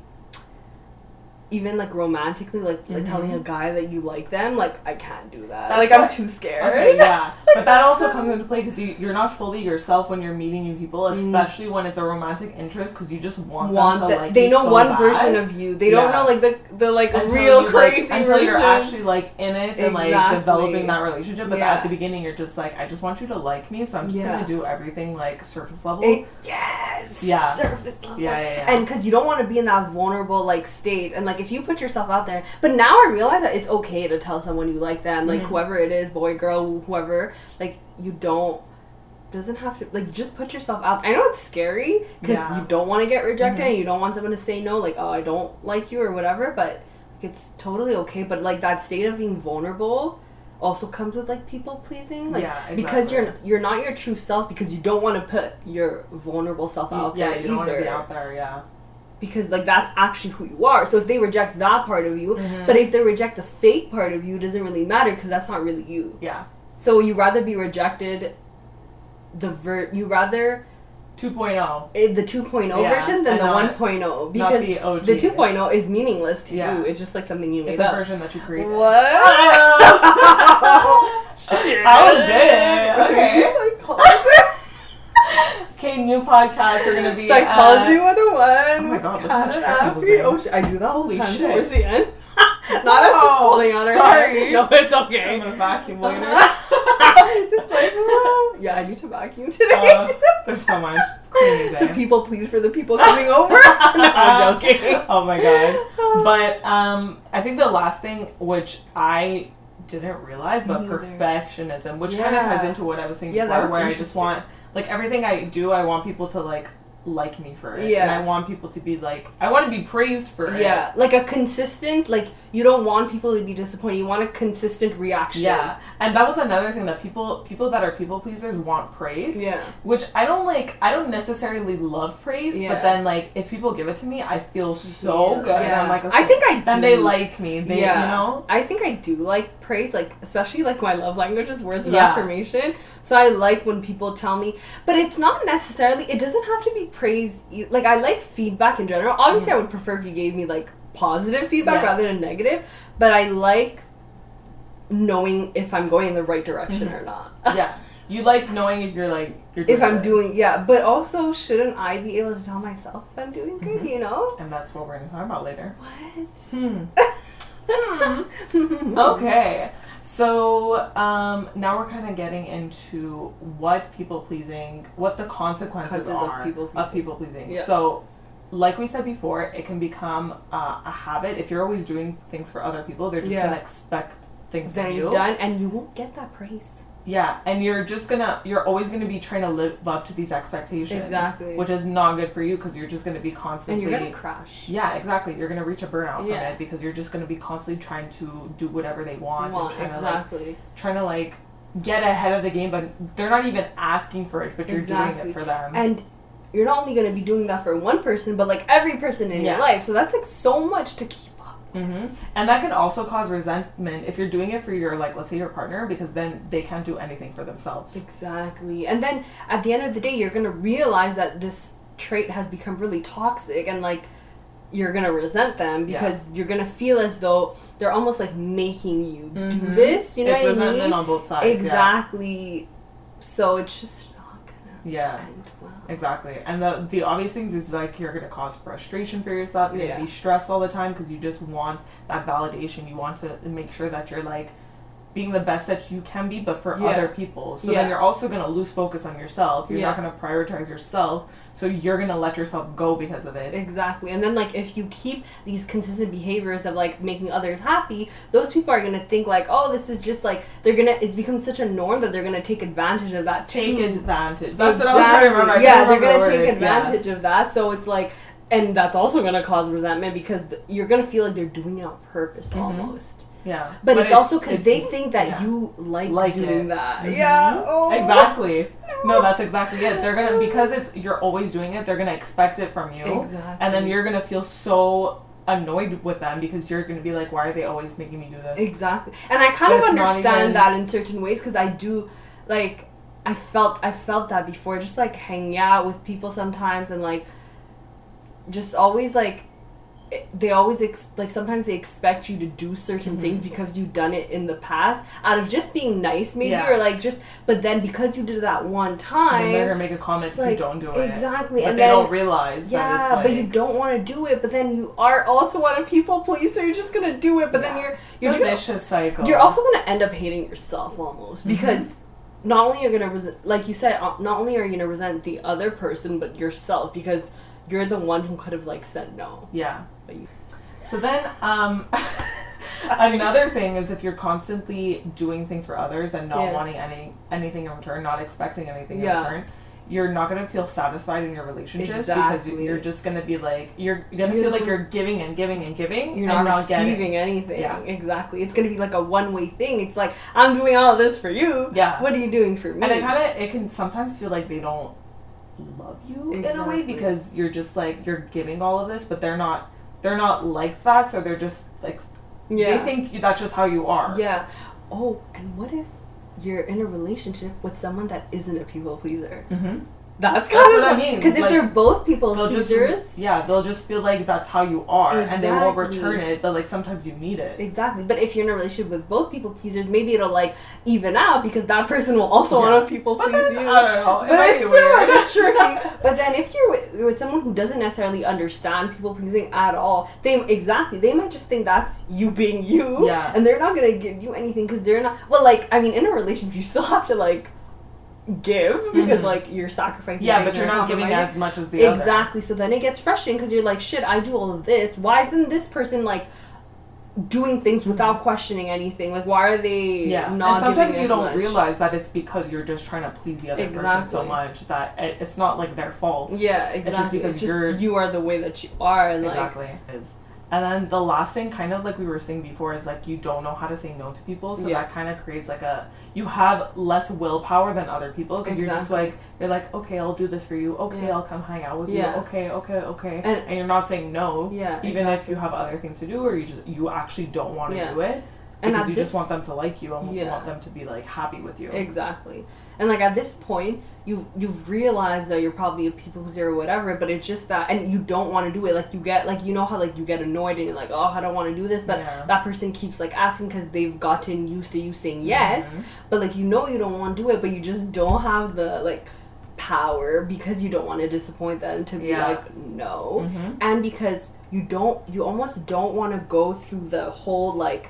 even, like, romantically, like, mm-hmm. like telling a guy that you like them, like, I can't do that. That's like, what? I'm too scared. Okay, yeah. But that also comes into play because you, you're not fully yourself when you're meeting new people, especially mm. when it's a romantic interest, because you just want, want them to the, like They you know so one bad. Version of you. They yeah. don't know, like, the, the like, until real you, crazy like, until version. You're actually, like, in it and, exactly. like, developing that relationship. But yeah. at the beginning, you're just like, I just want you to like me, so I'm just yeah. going to do everything, like, surface level. It, yes! Yeah. Surface level. Yeah, yeah, yeah. And because you don't want to be in that vulnerable, like, state. And, like, if you put yourself out there, but now I realize that it's okay to tell someone you like them, like mm-hmm. whoever it is, boy, girl, whoever, like, you don't, doesn't have to, like, just put yourself out. I know it's scary because yeah. you don't want to get rejected mm-hmm. and you don't want someone to say no, like, oh, I don't like you or whatever, but, like, it's totally okay. But, like, that state of being vulnerable also comes with, like, people pleasing, like, yeah, exactly. because you're you're not your true self, because you don't want to put your vulnerable self out yeah, there. Yeah, you don't want to be out there. Yeah. Because, like, that's actually who you are. So if they reject that part of you, mm-hmm. but if they reject the fake part of you, it doesn't really matter because that's not really you. Yeah. So you rather be rejected the ver- you rather... two point oh. The two point oh yeah. version than and the not, one point oh. Because the, O G, the two point oh yeah. is meaningless to yeah. you. It's just, like, something you made up. It's a up. version that you created. What? I was dead. Okay. Okay. Okay, new podcast. We're going to be Psychology at... one oh one. Oh my god, listen to Afi. Oh, sh- I do that all Holy time shit. Towards the end. Not us just pulling on her Sorry. Head. No, it's okay. I'm going to vacuum later. Just like, oh. Yeah, I need to vacuum today. Uh, there's so much. It's clean today. To people please for the people coming over. No, I'm joking. Oh my god. But um, I think the last thing, which I didn't realize, but perfectionism, which yeah. kind of ties into what I was saying yeah, before, where I just want... Like, everything I do, I want people to, like, like me for it. Yeah. And I want people to be, like, I want to be praised for it. Yeah. Like, a consistent, like, you don't want people to be disappointed. You want a consistent reaction. Yeah. And that was another thing that people, people that are people pleasers want praise. Yeah. Which I don't, like, I don't necessarily love praise. Yeah. But then, like, if people give it to me, I feel so yeah. good. Yeah. And I'm like, okay. I think I do. Then they like me. They, yeah. You know? I think I do like praise. Like, especially, like, my love language is words of yeah. affirmation. So I like when people tell me, but it's not necessarily, it doesn't have to be praise. Like, I like feedback in general. Obviously, yeah. I would prefer if you gave me, like, positive feedback yeah. rather than negative, but I like knowing if I'm going in the right direction mm-hmm. or not. Yeah. You like knowing if you're, like, you're doing If I'm good. Doing, yeah. But also, shouldn't I be able to tell myself if I'm doing good, mm-hmm. you know? And that's what we're going to talk about later. What? Hmm. hmm. Okay. So um, now we're kind of getting into what people pleasing, what the consequences are of people pleasing. Of people pleasing. Yeah. So, like we said before, it can become uh, a habit. If you're always doing things for other people, they're just yeah. gonna expect things from you. Then done, and you won't get that praise. Yeah, and you're just gonna, you're always gonna be trying to live up to these expectations. Exactly. Which is not good for you because you're just gonna be constantly. And you're gonna crash. Yeah, exactly. You're gonna reach a burnout yeah. from it because you're just gonna be constantly trying to do whatever they want. want and trying exactly. To like, trying to like get ahead of the game, but they're not even asking for it, but you're exactly. doing it for them. And you're not only gonna be doing that for one person, but like every person in yeah. your life. So that's like so much to keep. Mm-hmm. And that can also cause resentment if you're doing it for your, like, let's say your partner, because then they can't do anything for themselves. Exactly. And then at the end of the day, you're going to realize that this trait has become really toxic, and like you're going to resent them because yeah. you're going to feel as though they're almost like making you mm-hmm. do this. You know it's what I mean? It's resentment on both sides. Exactly. Yeah. So it's just not going to yeah. end well. Exactly. And the the obvious things is like you're going to cause frustration for yourself. You're yeah. going to be stressed all the time because you just want that validation. You want to make sure that you're like being the best that you can be, but for yeah. other people. So yeah. then you're also going to lose focus on yourself. You're yeah. not going to prioritize yourself. So you're going to let yourself go because of it. Exactly. And then like if you keep these consistent behaviors of like making others happy, those people are going to think like, oh, this is just like, they're going to, it's become such a norm that they're going to take advantage of that too. Take advantage. That's exactly. what I was trying to remember. I yeah, remember they're going to take advantage yeah. of that. So it's like, and that's also going to cause resentment because you're going to feel like they're doing it on purpose mm-hmm. almost. Yeah. But, but it's, it's also because they think that yeah. you like, like doing it. That. Mm-hmm. Yeah. Oh. Exactly. No, that's exactly it. They're going to, because it's, you're always doing it, they're going to expect it from you. Exactly. And then you're going to feel so annoyed with them because you're going to be like, why are they always making me do this? Exactly. And I kind but of understand even... that in certain ways because I do, like, I felt, I felt that before. Just, like, hanging out with people sometimes and, like, just always, like, they always ex- like sometimes they expect you to do certain mm-hmm. things because you've done it in the past out of just being nice maybe yeah. or like just but then because you did that one time and they're gonna make a comment if like, you don't do it exactly but and they then, don't realize yeah that it's like, but you don't want to do it but then you are also one of people please so you're just gonna do it but yeah. then you're you're it's a gonna, vicious cycle you're also gonna end up hating yourself almost because mm-hmm. not only you're gonna resent like you said not only are you gonna resent the other person but yourself because you're the one who could have like said no yeah but you- so then um another thing is if you're constantly doing things for others and not yeah. wanting any anything in return, not expecting anything yeah. in return, you're not going to feel satisfied in your relationships exactly. because you're just going to be like you're going to feel like you're giving and giving and giving you're and not receiving not anything yeah. exactly it's going to be like a one way thing. It's like I'm doing all this for you yeah what are you doing for me and it kind of it can sometimes feel like they don't love you exactly. in a way because you're just like you're giving all of this but they're not they're not like that so they're just like yeah. they think that's just how you are yeah oh and what if you're in a relationship with someone that isn't a people pleaser mm-hmm. that's kind that's of what I mean because like, if they're both people pleasers just, yeah they'll just feel like that's how you are exactly. and they won't return it but like sometimes you need it exactly but if you're in a relationship with both people pleasers maybe it'll like even out because that person will also yeah. want to people please then, you I don't know it but might it's be weird. Still like tricky but then if you're with, with someone who doesn't necessarily understand people pleasing at all they exactly they might just think that's you being you yeah. and they're not going to give you anything because they're not well like I mean in a relationship you still have to like give because mm-hmm. like you're sacrificing yeah but you're not giving as much as the exactly. other exactly so then it gets frustrating because you're like shit I do all of this why isn't this person like doing things without questioning anything like why are they yeah not and sometimes you don't much? Realize that it's because you're just trying to please the other exactly. person so much that it, it's not like their fault yeah exactly it's just because it's just, you're you are the way that you are and exactly like, and then the last thing, kind of like we were saying before, is like you don't know how to say no to people. So yeah. that kind of creates like a, you have less willpower than other people because exactly. you're just like, you're like, okay, I'll do this for you. Okay, yeah. I'll come hang out with yeah. you. Okay, okay, okay. And, and you're not saying no, yeah, even exactly. if you have other things to do or you just, you actually don't want to yeah. do it because and you this, just want them to like you and yeah. want them to be like happy with you. Exactly. And like at this point, you've, you've realized that you're probably a people pleaser or whatever, but it's just that, and you don't want to do it, like you get, like you know how like you get annoyed and you're like, oh, I don't want to do this, but yeah. that person keeps like asking because they've gotten used to you saying yes, mm-hmm. but like you know you don't want to do it, but you just don't have the like power because you don't want to disappoint them to be yeah. like no, mm-hmm. and because you don't, you almost don't want to go through the whole like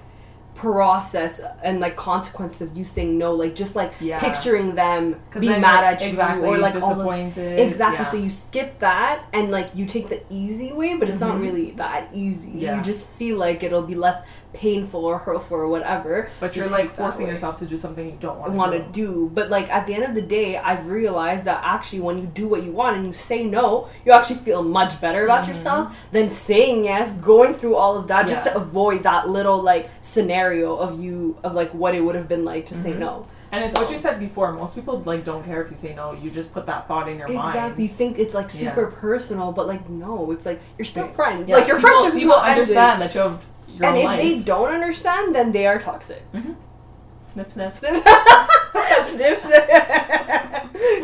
process and like consequence of you saying no, like just like yeah. picturing them be mad like, at you exactly, or like disappointed. All exactly. Yeah. So you skip that and like you take the easy way, but it's mm-hmm. not really that easy. Yeah. You just feel like it'll be less painful or hurtful or whatever. But you're like forcing way. yourself to do something you don't want to want do. to do. But like at the end of the day, I've realized that actually when you do what you want and you say no, you actually feel much better about mm-hmm. yourself than saying yes, going through all of that yeah. just to avoid that little like scenario of you of like what it would have been like to mm-hmm. say no. And it's so. What you said before, most people like don't care if you say no, you just put that thought in your exactly. mind. Exactly. You think it's like super yeah. personal, but like no, it's like you're still friends. Yeah. Like your friendship people, people understand ended. that you have your and own if life. They don't understand, then they are toxic. Mm-hmm. Snip snip snip snip snip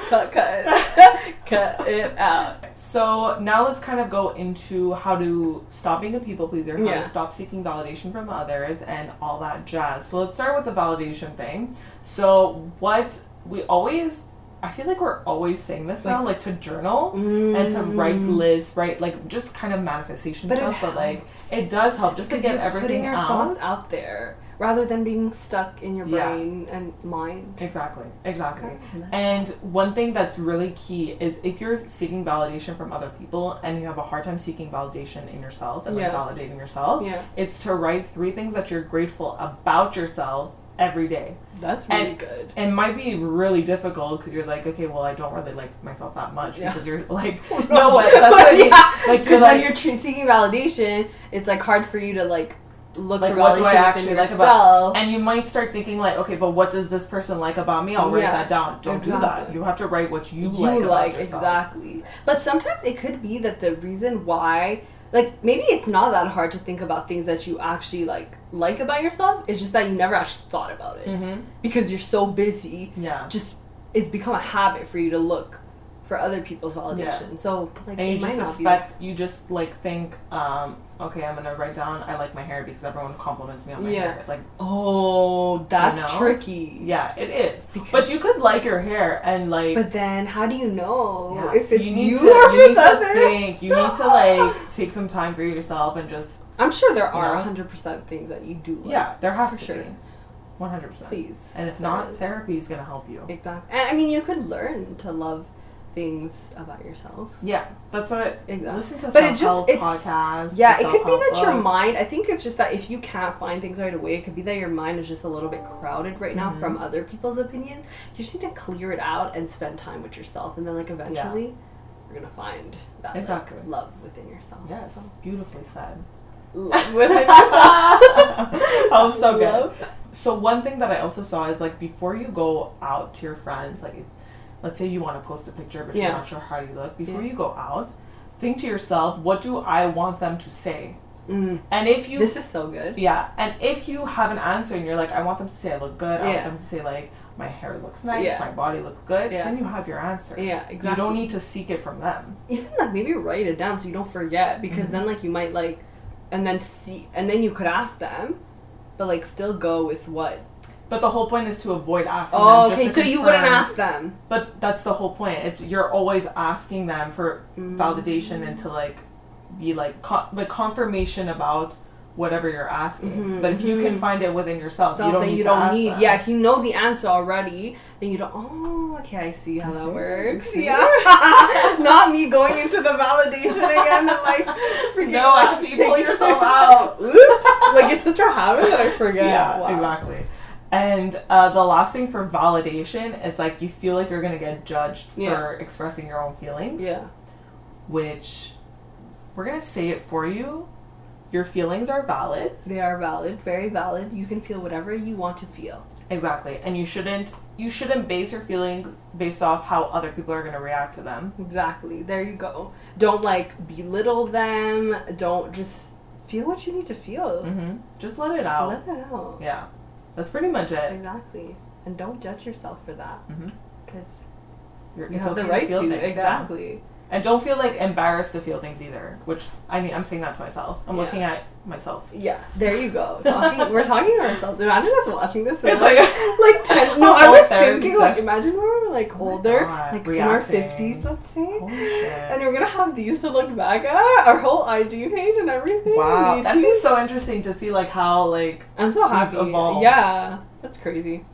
cut cut cut it out. So now let's kind of go into how to stop being a people pleaser, how yeah. to stop seeking validation from others and all that jazz. So let's start with the validation thing. So what we always, I feel like we're always saying this now, like, like to journal mm, and to write lists, right? Like just kind of manifestation but stuff, but like it does help just to get everything out. Thoughts out there. Rather than being stuck in your brain yeah. and mind. Exactly, exactly. And one thing that's really key is if you're seeking validation from other people and you have a hard time seeking validation in yourself and yeah. like validating yourself, yeah. it's to write three things that you're grateful about yourself every day. That's really and good. It might be really difficult because you're like, okay, well, I don't really like myself that much yeah. because you're like, no, what? That's what I mean. yeah. Like, because like, when you're t- seeking validation, it's like hard for you to like, look like, for what do I actually like about, and you might start thinking like, okay, but what does this person like about me? I'll write yeah, that down. Don't exactly. do that. You have to write what you, you like. You like exactly. But sometimes it could be that the reason why, like maybe it's not that hard to think about things that you actually like like about yourself. It's just that you never actually thought about it mm-hmm. because you're so busy. Yeah, just it's become a habit for you to look for other people's validation. Yeah. So like, and you just expect you just like think. um Okay, I'm gonna write down I like my hair because everyone compliments me on my yeah. hair. Like, oh, that's you know? tricky. Yeah, it is. Because but you could like your hair and like. But then, how do you know yeah. if it's you, need you to, or you it's other? You need to think. You need to like take some time for yourself and just. I'm sure there are a hundred percent things that you do. Like, yeah, there has to sure. be. One hundred percent. Please. And if not, is. therapy is gonna help you. Exactly. And I mean, you could learn to love things about yourself. Yeah, that's what it, exactly. Listen to self-help podcasts. Yeah, it could be that books. Your mind, I think it's just that if you can't find things right away, it could be that your mind is just a little bit crowded right now mm-hmm. from other people's opinions. You just need to clear it out and spend time with yourself, and then like eventually yeah. you're gonna find that exactly. like, love within yourself. Yes, so. Beautifully said. Love within yourself. That was so love. Good. So one thing that I also saw is like before you go out to your friends, like let's say you want to post a picture, but yeah. you're not sure how you look. Before yeah. you go out, think to yourself, what do I want them to say? Mm. And if you... This is so good. Yeah. And if you have an answer and you're like, I want them to say I look good. Yeah. I want them to say, like, my hair looks nice. Yeah. My body looks good. Yeah. Then you have your answer. Yeah, exactly. You don't need to seek it from them. Even, like, maybe write it down so you don't forget. Because mm-hmm. then, like, you might, like... And then see... And then you could ask them. But, like, still go with what... But the whole point is to avoid asking oh, them. Oh, okay, so confirm. You wouldn't ask them. But that's the whole point. It's you're always asking them for mm. validation and to like be like co- the confirmation about whatever you're asking. Mm-hmm. But if you mm-hmm. can find it within yourself, something you don't need. You to don't ask need. Them. Yeah, if you know the answer already, then you don't. Oh, okay, I see how I that see. works. Yeah, not me going into the validation again and like freaking no, I see, pull yourself out. Oops, like it's such a habit that I forget. Yeah, wow. exactly. And uh, the last thing for validation is, like, you feel like you're going to get judged yeah. for expressing your own feelings. Yeah. Which, we're going to say it for you. Your feelings are valid. They are valid. Very valid. You can feel whatever you want to feel. Exactly. And you shouldn't you shouldn't base your feelings based off how other people are going to react to them. Exactly. There you go. Don't, like, belittle them. Don't just feel what you need to feel. Mm-hmm. Just let it out. Let it out. Yeah. That's pretty much it. Exactly. And don't judge yourself for that. Because mm-hmm. you have okay the right to. Feel things, exactly. Yeah. And don't feel, like, embarrassed to feel things either, which, I mean, I'm saying that to myself. I'm yeah. looking at myself. Yeah, there you go. Talking, we're talking to ourselves. Imagine us watching this. It's like, like, like ten, no, I was thinking, like, imagine when we're, like, older, oh like, reacting. In our fifties, let's say. Bullshit. And we're going to have these to look back at, our whole I G page and everything. Wow, and that'd be so interesting to see, like, how, like, I'm so happy. Evolved. Yeah, that's crazy.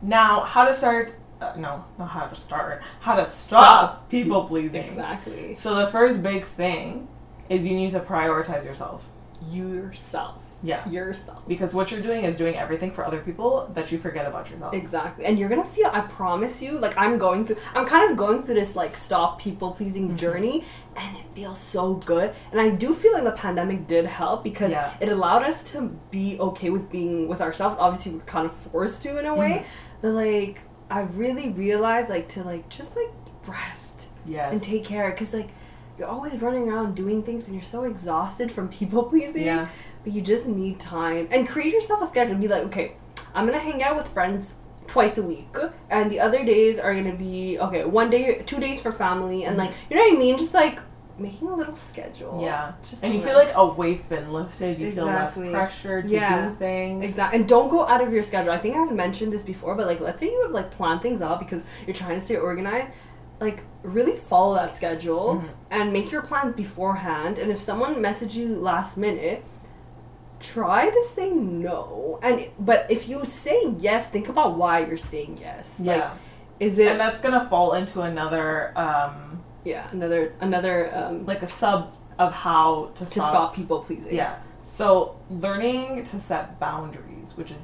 Now, how to start... Uh, no, not how to start. How to stop, stop people pleasing. Exactly. So the first big thing is you need to prioritize yourself. Yourself. Yeah. Yourself. Because what you're doing is doing everything for other people that you forget about yourself. Exactly. And you're going to feel, I promise you, like I'm going through, I'm kind of going through this like stop people pleasing mm-hmm. journey, and it feels so good. And I do feel like the pandemic did help because yeah. it allowed us to be okay with being with ourselves. Obviously, we're kind of forced to in a way, mm-hmm. but like... I really realized, like, to, like, just, like, rest. Yes. And take care. Because, like, you're always running around doing things and you're so exhausted from people-pleasing. Yeah. But you just need time. And create yourself a schedule. Be like, okay, I'm going to hang out with friends twice a week. And the other days are going to be, okay, one day, two days for family. And, like, you know what I mean? Just, like, making a little schedule. Yeah. Just and you rest. Feel like a weight's been lifted. You exactly. feel less pressure to yeah. do things. Exactly. And don't go out of your schedule. I think I've mentioned this before, but like let's say you have like planned things out because you're trying to stay organized. Like really follow that schedule mm-hmm. and make your plans beforehand. And if someone messaged you last minute, try to say no. And but if you say yes, think about why you're saying yes. Yeah. Like, is it? And that's gonna fall into another. Um, Yeah, another, another um, like a sub of how to, to stop, stop people pleasing. Yeah. So learning to set boundaries, which is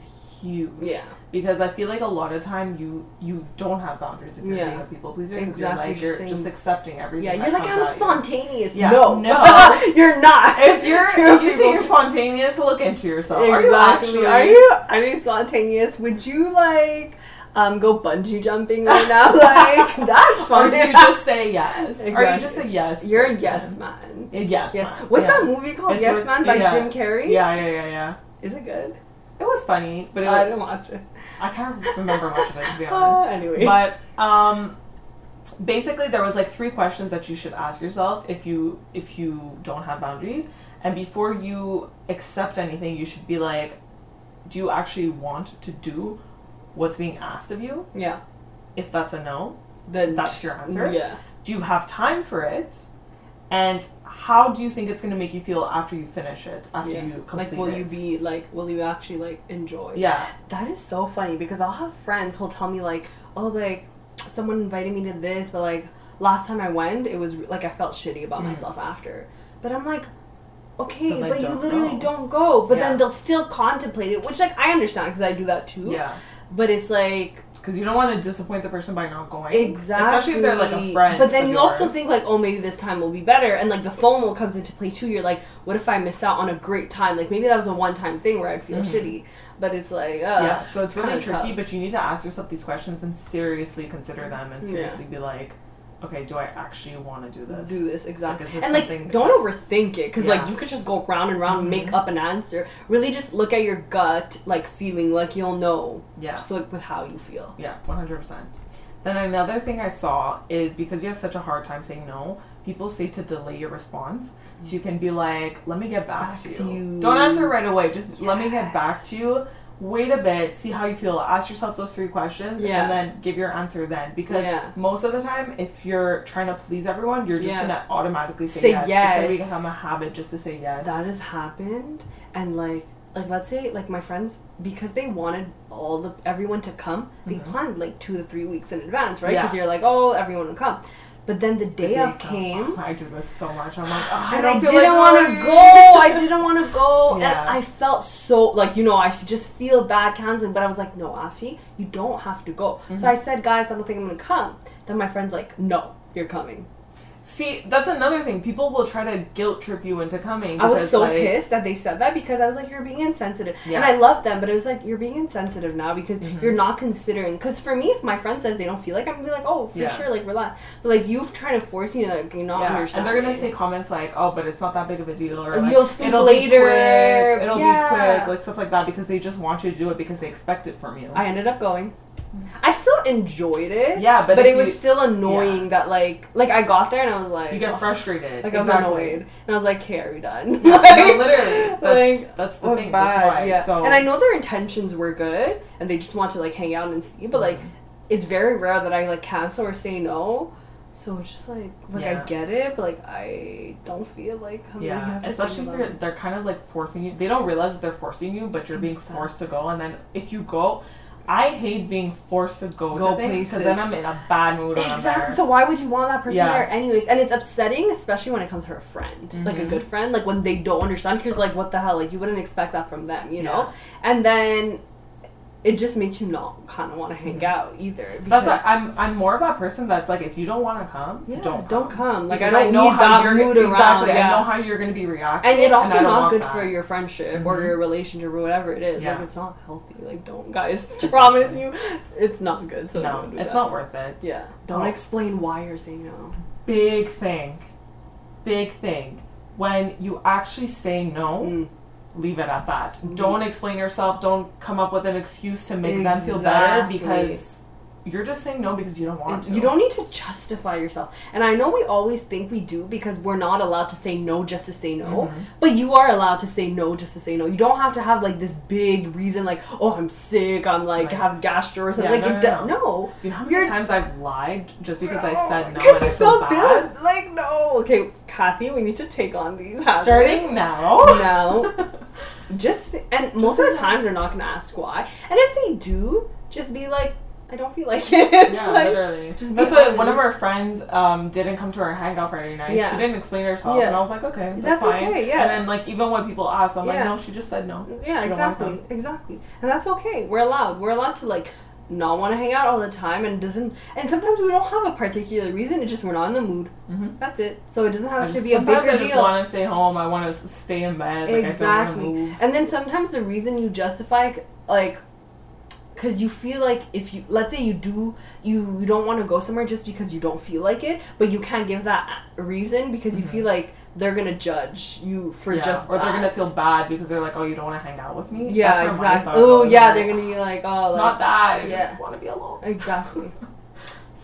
huge. Yeah. Because I feel like a lot of time you, you don't have boundaries if you're yeah. being a people pleaser. Exactly. You're, like, you're saying, just accepting everything. Yeah, you're like, I'm spontaneous. You. Yeah. No. No. You're not. If you're, you're if you say you're spontaneous, look into yourself. Exactly. Are you actually? Are you, are you spontaneous? Would you like... Um, go bungee jumping right now, like, that's fun. Or do you just say yes? Exactly. Or you just say yes? You're a yes man. A yes, yes man. What's yeah. that movie called? It's Yes with, Man by yeah. Jim Carrey? Yeah, yeah, yeah, yeah. Is it good? It was funny, but it was, I didn't watch it. I can't remember much of it, to be honest. Uh, anyway. But, um, basically there was, like, three questions that you should ask yourself if you if you don't have boundaries. And before you accept anything, you should be like, do you actually want to do what's being asked of you? Yeah. If that's a no, then that's your answer. Yeah. Do you have time for it? And how do you think it's going to make you feel after you finish it? After yeah. you complete it? Like, will it? you be, like, will you actually, like, enjoy? Yeah. That is so funny because I'll have friends who'll tell me, like, oh, like, someone invited me to this, but, like, last time I went, it was, like, I felt shitty about mm. myself after. But I'm like... Okay, so but you literally go. don't go. But yeah. then they'll still contemplate it, which, like, I understand because I do that too. Yeah. But it's like... Because you don't want to disappoint the person by not going. Exactly. Especially if they're, like, a friend. But then you yours. also think, like, oh, maybe this time will be better. And, like, the FOMO comes into play too. You're like, what if I miss out on a great time? Like, maybe that was a one-time thing where I'd feel mm-hmm. shitty. But it's like, uh yeah, so it's really tricky, tough. But you need to ask yourself these questions and seriously consider them and seriously yeah. be like... Okay, do I actually want to do this? Do this, exactly. Like, and, like, don't overthink it. Because, yeah. like, you could just go round and round and mm-hmm. make up an answer. Really just look at your gut, like, feeling. Like, you'll know. Yeah. Just, like, with how you feel. Yeah, one hundred percent. Then another thing I saw is because you have such a hard time saying no, people say to delay your response. So you can be like, let me get back, back to, you. to you. Don't answer right away. Just yes. let me get back to you. Wait a bit, see how you feel, ask yourself those three questions, yeah. and then give your answer then. Because yeah. most of the time, if you're trying to please everyone, you're just yeah. going to automatically say, say yes. yes. It's going to become a habit just to say yes. That has happened. And, like, like let's say, like, my friends, because they wanted all the everyone to come, they mm-hmm. planned, like, two to three weeks in advance, right? Because yeah. you're like, oh, everyone will come. But then the day, the day of came. Oh, I do this so much. I'm like, oh, I don't I feel didn't like want to go. I didn't want to go. Yeah. And I felt so, like, you know, I just feel bad canceling. But I was like, no, Afi, you don't have to go. Mm-hmm. So I said, guys, I don't think I'm going to come. Then my friend's like, no, you're coming. See, that's another thing. People will try to guilt trip you into coming. Because, I was so like, pissed that they said that because I was like, you're being insensitive. Yeah. And I love them, but it was like, you're being insensitive now because mm-hmm. you're not considering. Because for me, if my friend says they don't feel like, I'm going to be like, oh, for yeah. sure, like, relax. But, like, you've tried to force me to, like, not yeah. understand. And they're going to say comments like, oh, but it's not that big of a deal. Or, like, you'll speak it'll later. Be quick. It'll yeah. be quick. Like, stuff like that because they just want you to do it because they expect it from you. I ended up going. I still enjoyed it. Yeah, but, but it was you, still annoying yeah. that like like I got there and I was like you get frustrated. Like exactly. I was annoyed and I was like, "Okay, are we done?" Yeah, like, no, literally. That's, like that's the thing. Bad. That's why. Yeah. So. And I know their intentions were good and they just want to like hang out and see, but like it's very rare that I like cancel or say no. So it's just like like yeah. I get it, but like I don't feel like I'm yeah. Like, have to especially if you're, they're kind of like forcing you. They don't realize that they're forcing you, but you're being exactly. forced to go. And then if you go. I hate being forced to go, go to things because then I'm in a bad mood. Exactly. When I'm there. So why would you want that person yeah. there anyways? And it's upsetting, especially when it comes to a friend, mm-hmm. like a good friend, like when they don't understand. Because like, what the hell? Like you wouldn't expect that from them, you yeah. know? And then it just makes you not kind of want to hang mm-hmm. out either. That's like, I'm I'm more of that person that's like, if you don't want to come, yeah, don't come. don't come. Like because I don't I know need how that you're mood exactly. around. Yeah. I know how you're going to be reacting, and it's also and not good that. for your friendship mm-hmm. or your relationship or whatever it is. Yeah. Like it's not healthy. Like don't, guys. Promise you, it's not good. So no, do it's that. not worth it. Yeah. Don't oh. explain why you're saying no. Big thing, big thing. When you actually say no. Mm. Leave it at that. Mm-hmm. Don't explain yourself. Don't come up with an excuse to make exactly. them feel better because you're just saying no because you don't want it, to. You don't need to justify yourself. And I know we always think we do because we're not allowed to say no just to say no. Mm-hmm. But you are allowed to say no just to say no. You don't have to have like this big reason like, oh, I'm sick. I'm like, right. have gastro or something. Yeah, like, no, no, no. no. You know how many you're... times I've lied just because no, I said no and I feel bad? Bad? Like, no. Okay, Kathy, we need to take on these habits. Starting now. Now. Just and just most of the times they're not gonna ask why, and if they do, just be like, I don't feel like it. Yeah, like, literally. Just that's what one of our friends um didn't come to our hangout Friday night. Yeah. She didn't explain herself, yeah. and I was like, okay, that's, that's fine. Okay. Yeah. And then like even when people ask, I'm yeah. like, no, she just said no. Yeah, she exactly, exactly, and that's okay. We're allowed. We're allowed to like not want to hang out all the time, and doesn't. And sometimes we don't have a particular reason. It's just we're not in the mood. Mm-hmm. That's it. So it doesn't have just, to be a bigger deal. Sometimes I just want to stay home. I want to stay in bed. Exactly. Like, I don't want to move. And then sometimes the reason you justify, like, because you feel like if you, let's say you do, you, you don't want to go somewhere just because you don't feel like it, but you can't give that reason because mm-hmm. you feel like they're going to judge you for yeah, just or that. Or they're going to feel bad because they're like, oh, you don't want to hang out with me? Yeah, exactly. Oh, yeah, like, they're going to be like, oh, like, not that. I yeah. just want to be alone. Exactly.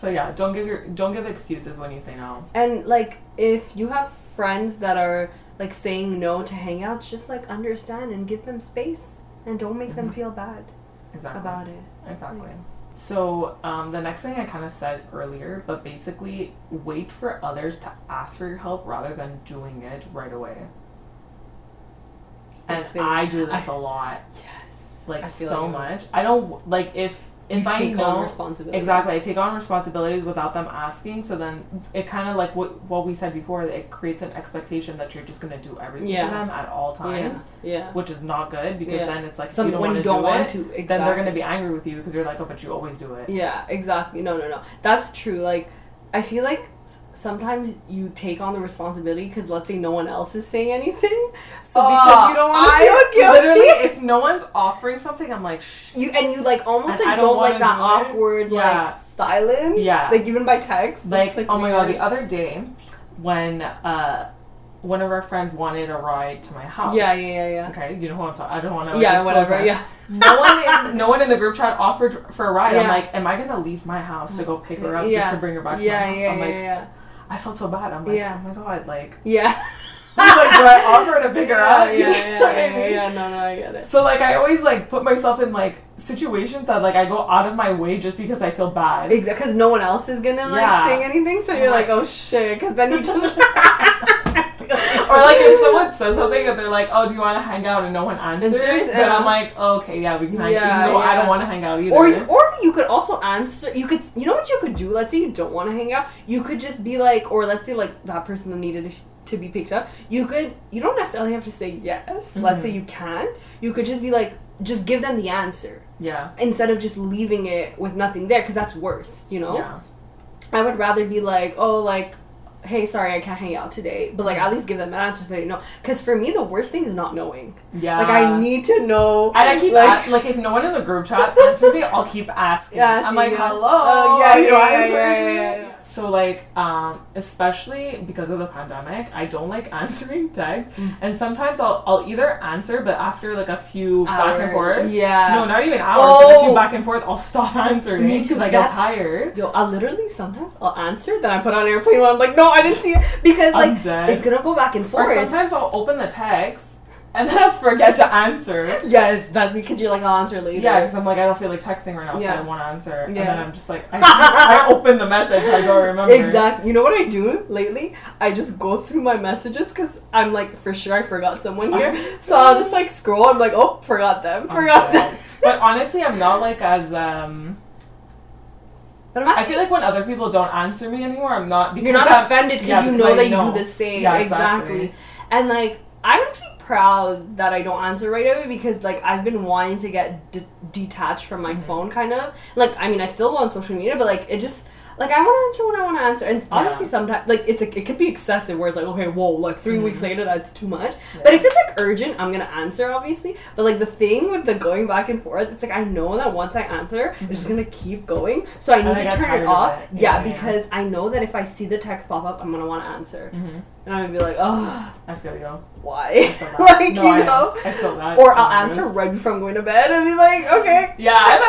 So, yeah, don't give your don't give excuses when you say no. And, like, if you have friends that are, like, saying no to hangouts, just, like, understand and give them space and don't make mm-hmm. them feel bad exactly. about it. Exactly. Yeah. So, um, the next thing I kind of said earlier, but basically wait for others to ask for your help rather than doing it right away. And I, I do this I, a lot. Yes. Like, so like much. I don't, like, if, if I take know. on responsibilities. Exactly. I take on responsibilities without them asking. So then it kind of, like, what, what we said before, it creates an expectation that you're just going to do everything yeah. for them at all times. Yeah. yeah. Which is not good because yeah. then it's like, Some, you don't, when you don't do want it, to do exactly. it, then they're going to be angry with you because you're like, oh, but you always do it. Yeah, exactly. No, no, no. That's true. Like, I feel like sometimes you take on the responsibility because let's say no one else is saying anything. So uh, because you don't want to feel guilty. Literally, if no one's offering something, I'm like, shh. You, and you like almost like don't, don't like that awkward yeah. like silence. Yeah. Like even by text. Like, just, like oh weird. my God, the other day when uh, one of our friends wanted a ride to my house. Yeah, yeah, yeah, yeah. Okay, you know who I'm talking I don't want to. Yeah, like, whatever, so yeah. No one in, no one in the group chat offered for a ride. Yeah. I'm like, am I going to leave my house to go pick her up yeah. just to bring her back to yeah, my house? Yeah, I'm yeah, like, yeah. I felt so bad. I'm like, yeah. oh my God, like... Yeah. I was like, do I offer to pick her up? Yeah, yeah, yeah, I mean? yeah, no, no, I get it. So, like, I always, like, put myself in, like, situations that, like, I go out of my way just because I feel bad. Exactly, because no one else is gonna, like, yeah. say anything, so I'm you're like, like, oh, shit, because then you just... Or, like, if someone says something and they're like, oh, do you want to hang out? And no one answers. Answers then yeah. I'm like, oh, okay, yeah, we can hang out. Yeah, even though yeah. I don't want to hang out either. Or or you could also answer. You could, you know what you could do? Let's say you don't want to hang out. You could just be like, or let's say, like, that person needed to be picked up. You could, you don't necessarily have to say yes. Mm-hmm. Let's say you can't. You could just be like, just give them the answer. Yeah. Instead of just leaving it with nothing there, because that's worse, you know? Yeah. I would rather be like, oh, like, hey, sorry, I can't hang out today. But, like, at least give them an answer so they know. Because for me, the worst thing is not knowing. Yeah. Like, I need to know. And I keep, like, ask, like if no one in the group chat answers me, I'll keep asking. Yeah, I'm like, hello. Oh, uh, yeah, yeah, yeah, yeah, yeah, yeah. So, like, um, especially because of the pandemic, I don't like answering texts. Mm. And sometimes I'll I'll either answer, but after, like, a few hours. back and forth. Yeah. No, not even hours. Oh. But a few back and forth, I'll stop answering. Me too. Because I get tired. Yo, I literally sometimes I'll answer, then I put on airplane mode. I'm like, no, I didn't see it. Because, I'm like, dead. It's going to go back and forth. Or sometimes I'll open the text and then I forget to answer. Yes, that's because you're like, I'll answer later. Yeah, because I'm like, I don't feel like texting right now, yeah. so I won't answer. Yeah. And then I'm just like, I, I open the message, I don't remember. Exactly. You know what I do lately? I just go through my messages because I'm like, for sure I forgot someone here. So I'll just like scroll. I'm like, oh, forgot them. Forgot okay. them. But honestly, I'm not like as... um But I'm actually, I feel like when other people don't answer me anymore, I'm not... Because you're not I'm, offended because yeah, you know I that know. You do the same. Yeah, exactly. exactly. And like, I'm actually... proud that I don't answer right away because like I've been wanting to get d- detached from my mm-hmm. phone kind of like I mean I still go on social media but like it just like I want to answer when I want to answer and yeah. honestly sometimes like it's a, it could be excessive where it's like okay whoa like three mm-hmm. weeks later that's too much yeah. but if it's like urgent I'm gonna answer obviously but like the thing with the going back and forth it's like I know that once I answer mm-hmm. it's just gonna keep going so I need I to turn it off it. Yeah, yeah, yeah because I know that if I see the text pop up I'm gonna want to answer mm-hmm. and I'm gonna be like oh I feel you why like no, you know I, I feel that or I'll I'm answer good. Right before I'm going to bed and be like okay yeah I,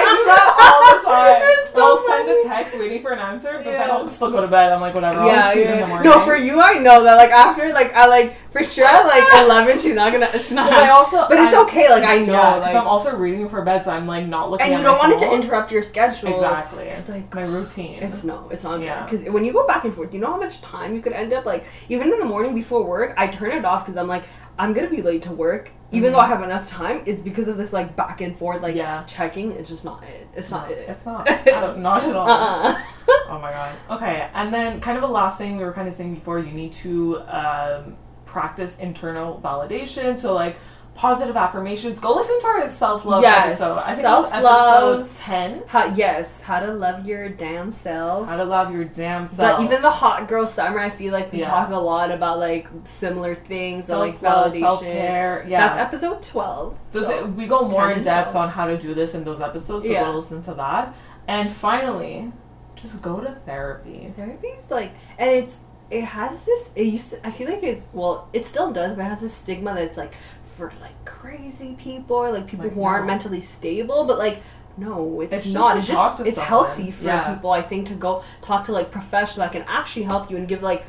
I do that all the time so I'll funny. Send a text waiting for an answer but yeah. then I'll still go to bed I'm like whatever yeah, I'll see yeah. you in the morning no for you I know that like after like I like for sure like eleven she's not gonna she's not but I also but it's I'm, okay like I know yeah, like I'm also reading for bed so I'm like not looking and at you don't want phone. It to interrupt your schedule exactly it's like my routine it's no it's not yeah. good because when you go back and forth you know how much time you could end up like even in the morning before work I turn it off because I'm like I'm gonna be late to work even mm-hmm. though I have enough time it's because of this like back and forth like yeah. checking it's just not it it's no, not it it's not I don't, not at all uh-uh. Oh my god okay and then kind of a last thing we were kind of saying before you need to um practice internal validation so like positive affirmations go listen to our self-love yes. episode I think self-love. It was episode ten how, yes how to love your damn self how to love your damn self but even the hot girl summer I feel like we yeah. talk a lot about like similar things so like validation self-care yeah that's episode twelve so, so we go more in depth on how to do this in those episodes so yeah. go listen to that and finally just go to therapy therapy is like and it's it has this it used to, I feel like it's well it still does but it has this stigma that it's like for like crazy people or like people like, who no. aren't mentally stable but like no it's, it's not just it's just it's someone. Healthy for yeah. people I think to go talk to like professional that can actually help you and give like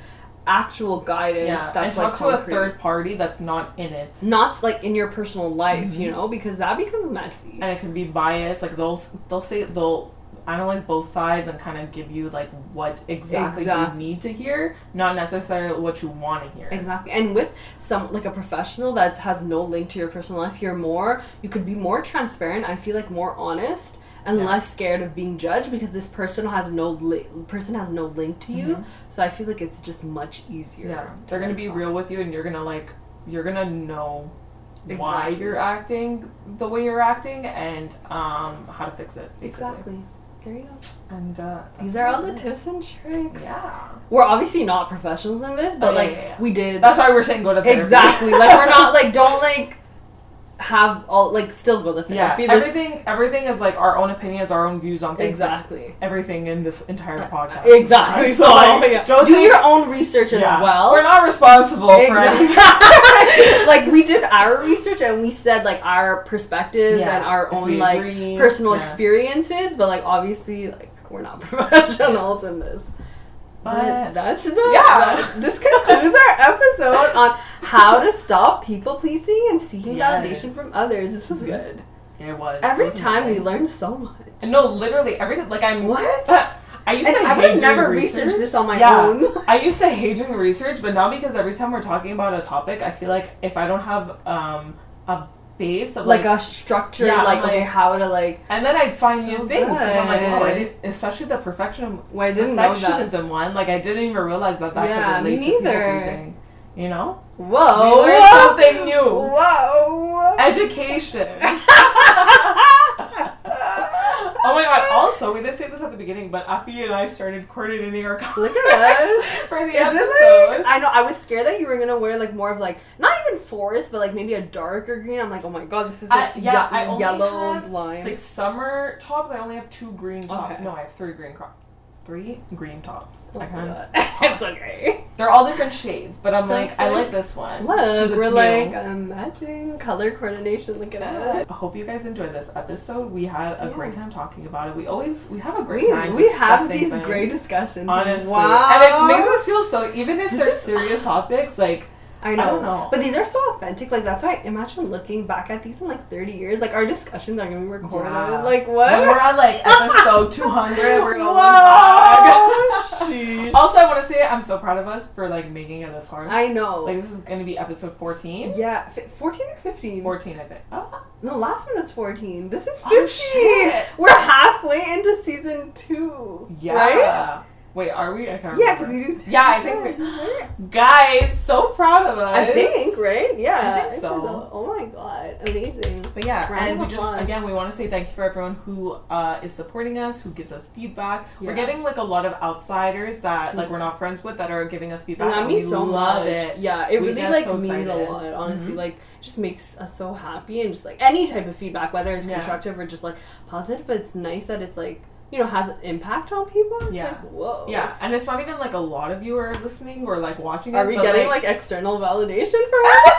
actual guidance yeah. that's and talk like to concrete. A third party that's not in it not like in your personal life mm-hmm. you know because that becomes messy and it can be biased like they'll they'll say they'll analyze both sides and kind of give you like what exactly, exactly you need to hear, not necessarily what you want to hear. Exactly. And with some like a professional that has no link to your personal life, you're more you could be more transparent, I feel like more honest and yeah. less scared of being judged because this person has no li- person has no link to you. Mm-hmm. So I feel like it's just much easier. Yeah. They're going to be real with you and you're going to like you're going to know Exactly. why you're acting the way you're acting and um how to fix it. Basically. Exactly. There you go. And uh, these are all the tips and tricks. Yeah. We're obviously not professionals in this, but oh, yeah, like yeah, yeah. we did. That's why we're saying go to therapy. Exactly. Like we're not like don't like have all like still go to therapy. Yeah. This, everything everything is like our own opinions, our own views on things. Exactly. Like, everything in this entire podcast. Exactly. Right? So, so like, yeah. don't do think, your own research as yeah. well. We're not responsible exactly. for anything. Like we did our research and we said like our perspectives yeah. and our if own like agree, personal yeah. experiences, but like obviously like we're not professionals in this. But that's the yeah. That's, this concludes our episode on how to stop people pleasing and seeking yes. validation from others. This was good. It was. Every it was time nice. We learned so much. No, literally every time. Like I'm what? Uh, I used and to. I would have never researched research. This on my yeah. own. I used to hate doing research, but now because every time we're talking about a topic, I feel like if I don't have um a base of like, like a structure, yeah, like, like okay, how to like, and then I find so new things. I'm like, oh, I didn't, especially the perfection, well, I didn't perfectionism know that. One. Like I didn't even realize that that yeah, could relate me neither. To people pleasing. You know? Whoa! We learned something new. Whoa! Education. Oh my god, also, we didn't say this at the beginning, but Afi and I started coordinating our colors for the Is episode. Like, I know, I was scared that you were going to wear, like, more of, like, not even forest, but, like, maybe a darker green. I'm like, oh my god, this is, like, I, yeah, ye- I only yellow have, line. Like, summer tops, I only have two green tops. Okay. No, I have three green tops. three green tops. Oh, I can't it's okay. They're all different shades, but I'm so like, I like this one. Look, we're like matching color coordination. Look at that. I hope you guys enjoyed this episode. We had a yeah. great time talking about it. We always we have a great we, time. We have these things. Great discussions. Honestly, wow. And it makes us feel so. Even if they're serious topics, like. I know. I don't know. But these are so authentic. Like, that's why I imagine looking back at these in, like, thirty years. Like, our discussions are going to be recorded. Yeah. Like, what? When we're on, like, episode two hundred, we're going to look back. Also, I want to say I'm so proud of us for, like, making it this hard. I know. Like, this is going to be episode fourteen. Yeah. fourteen or fifteen? fourteen, I think. Oh. No, last one was fourteen. This is fifteen. Oh, shit. We're halfway into season two. Yeah. Right? Wait, are we? I can't yeah, because we do. T- yeah, I think we're... Guys, so proud of us. I think, right? Yeah. I think so. Oh my god, amazing. But yeah, Round and we just, fun. Again, we want to say thank you for everyone who uh, is supporting us, who gives us feedback. Yeah. We're getting, like, a lot of outsiders that, like, we're not friends with that are giving us feedback. And that means so much. It. Yeah, it we really, like, so means a lot, honestly. Mm-hmm. Like, just makes us so happy and just, like, any type of feedback, whether it's yeah. constructive or just, like, positive, but it's nice that it's, like, you know, has an impact on people. It's yeah. like, whoa. Yeah, and it's not even, like, a lot of you are listening or, like, watching us. Are we getting, like, like, external validation from us?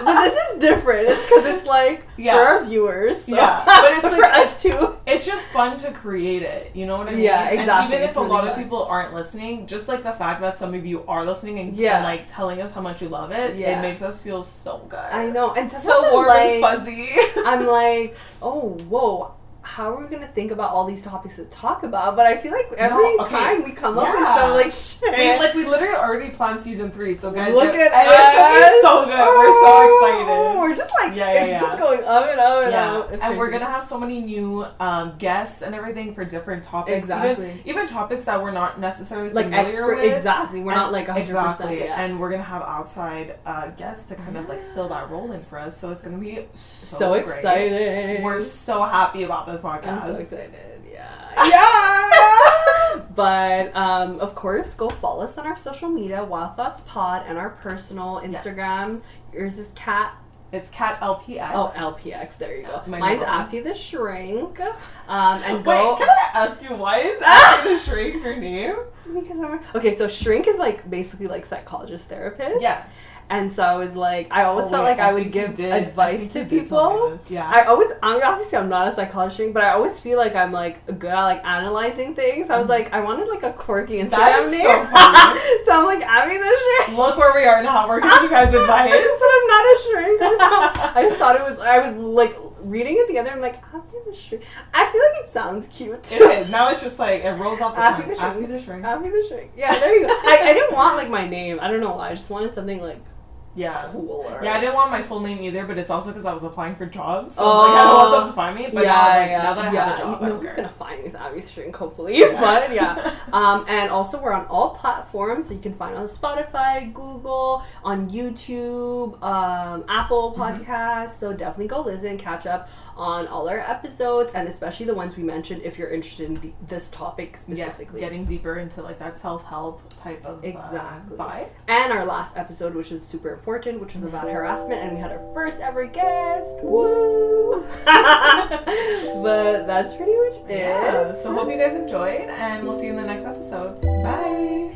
But this is different. It's because it's, like, yeah. for our viewers. So. Yeah. But it's, like, for us, too. It's just fun to create it. You know what I mean? Yeah, exactly. And even it's if really a lot fun. Of people aren't listening, just, like, the fact that some of you are listening and, yeah. and like, telling us how much you love it, yeah. it makes us feel so good. I know. And so warm and fuzzy. I'm like, oh, whoa. How are we going to think about all these topics to talk about? But I feel like every no, okay. time we come yeah. up with some, like, shit. We, like, we literally already planned season three, so guys. Look at us. It's so good. Oh, we're so excited. We're just, like, yeah, yeah, it's yeah. just going up and up and yeah. up. It's and crazy. We're going to have so many new um, guests and everything for different topics. Exactly. Even, even topics that we're not necessarily like familiar expert, with. Exactly. We're and, not, like, one hundred percent exactly. yet. And we're going to have outside uh, guests to kind yeah. of, like, fill that role in for us. So it's going to be so, so exciting. We're so happy about this podcast. I'm so excited. Yeah. Yeah. But um, of course, go follow us on our social media, Wild Thoughts Pod, and our personal Instagrams. Yeah. Yours is Kat. It's Kat L P X. Oh, L P X. There you go. My Mine's Affy the Shrink. Um, and go. Wait, can I ask you why is Affy the Shrink her name? Because I'm... Okay, so Shrink is like basically like psychologist therapist. Yeah. And so I was like, I always oh, felt wait, like I, I would give advice to people. Yeah. I always, I mean, obviously I'm not a psychologist, but I always feel like I'm like good at like analyzing things. Mm-hmm. I was like, I wanted like a quirky Instagram that name. So, funny. So I'm like, Abby the Shrink. Look where we are now. We're giving you guys advice. But I'm not a shrink. I just thought it was, I was like reading it together. I'm like, Abby the Shrink. I feel like it sounds cute too. It is. Now it's just like, it rolls off the tongue. Abby the Shrink. Abby the Shrink. Abby the Shrink. Yeah, there you go. I, I didn't want like my name. I don't know why. I just wanted something like. Yeah. Cooler. Yeah, I didn't want my full name either, but it's also because I was applying for jobs. So oh, like, I don't want them to find me, but yeah, now, like, yeah, now that I yeah. have a job, no one's going to find me with Abby the Shrink, hopefully. Yeah. But yeah. um, and also, we're on all platforms, so you can find on Spotify, Google, on YouTube, um, Apple Podcasts. Mm-hmm. So definitely go listen, catch up on all our episodes, and especially the ones we mentioned if you're interested in the, this topic specifically. Yeah, getting deeper into like that self-help type of exactly. uh, vibe. And our last episode, which is super important, which was about no. harassment, and we had our first ever guest. Woo! But that's pretty much it. Yeah. So hope you guys enjoyed, and we'll see you in the next episode. Bye!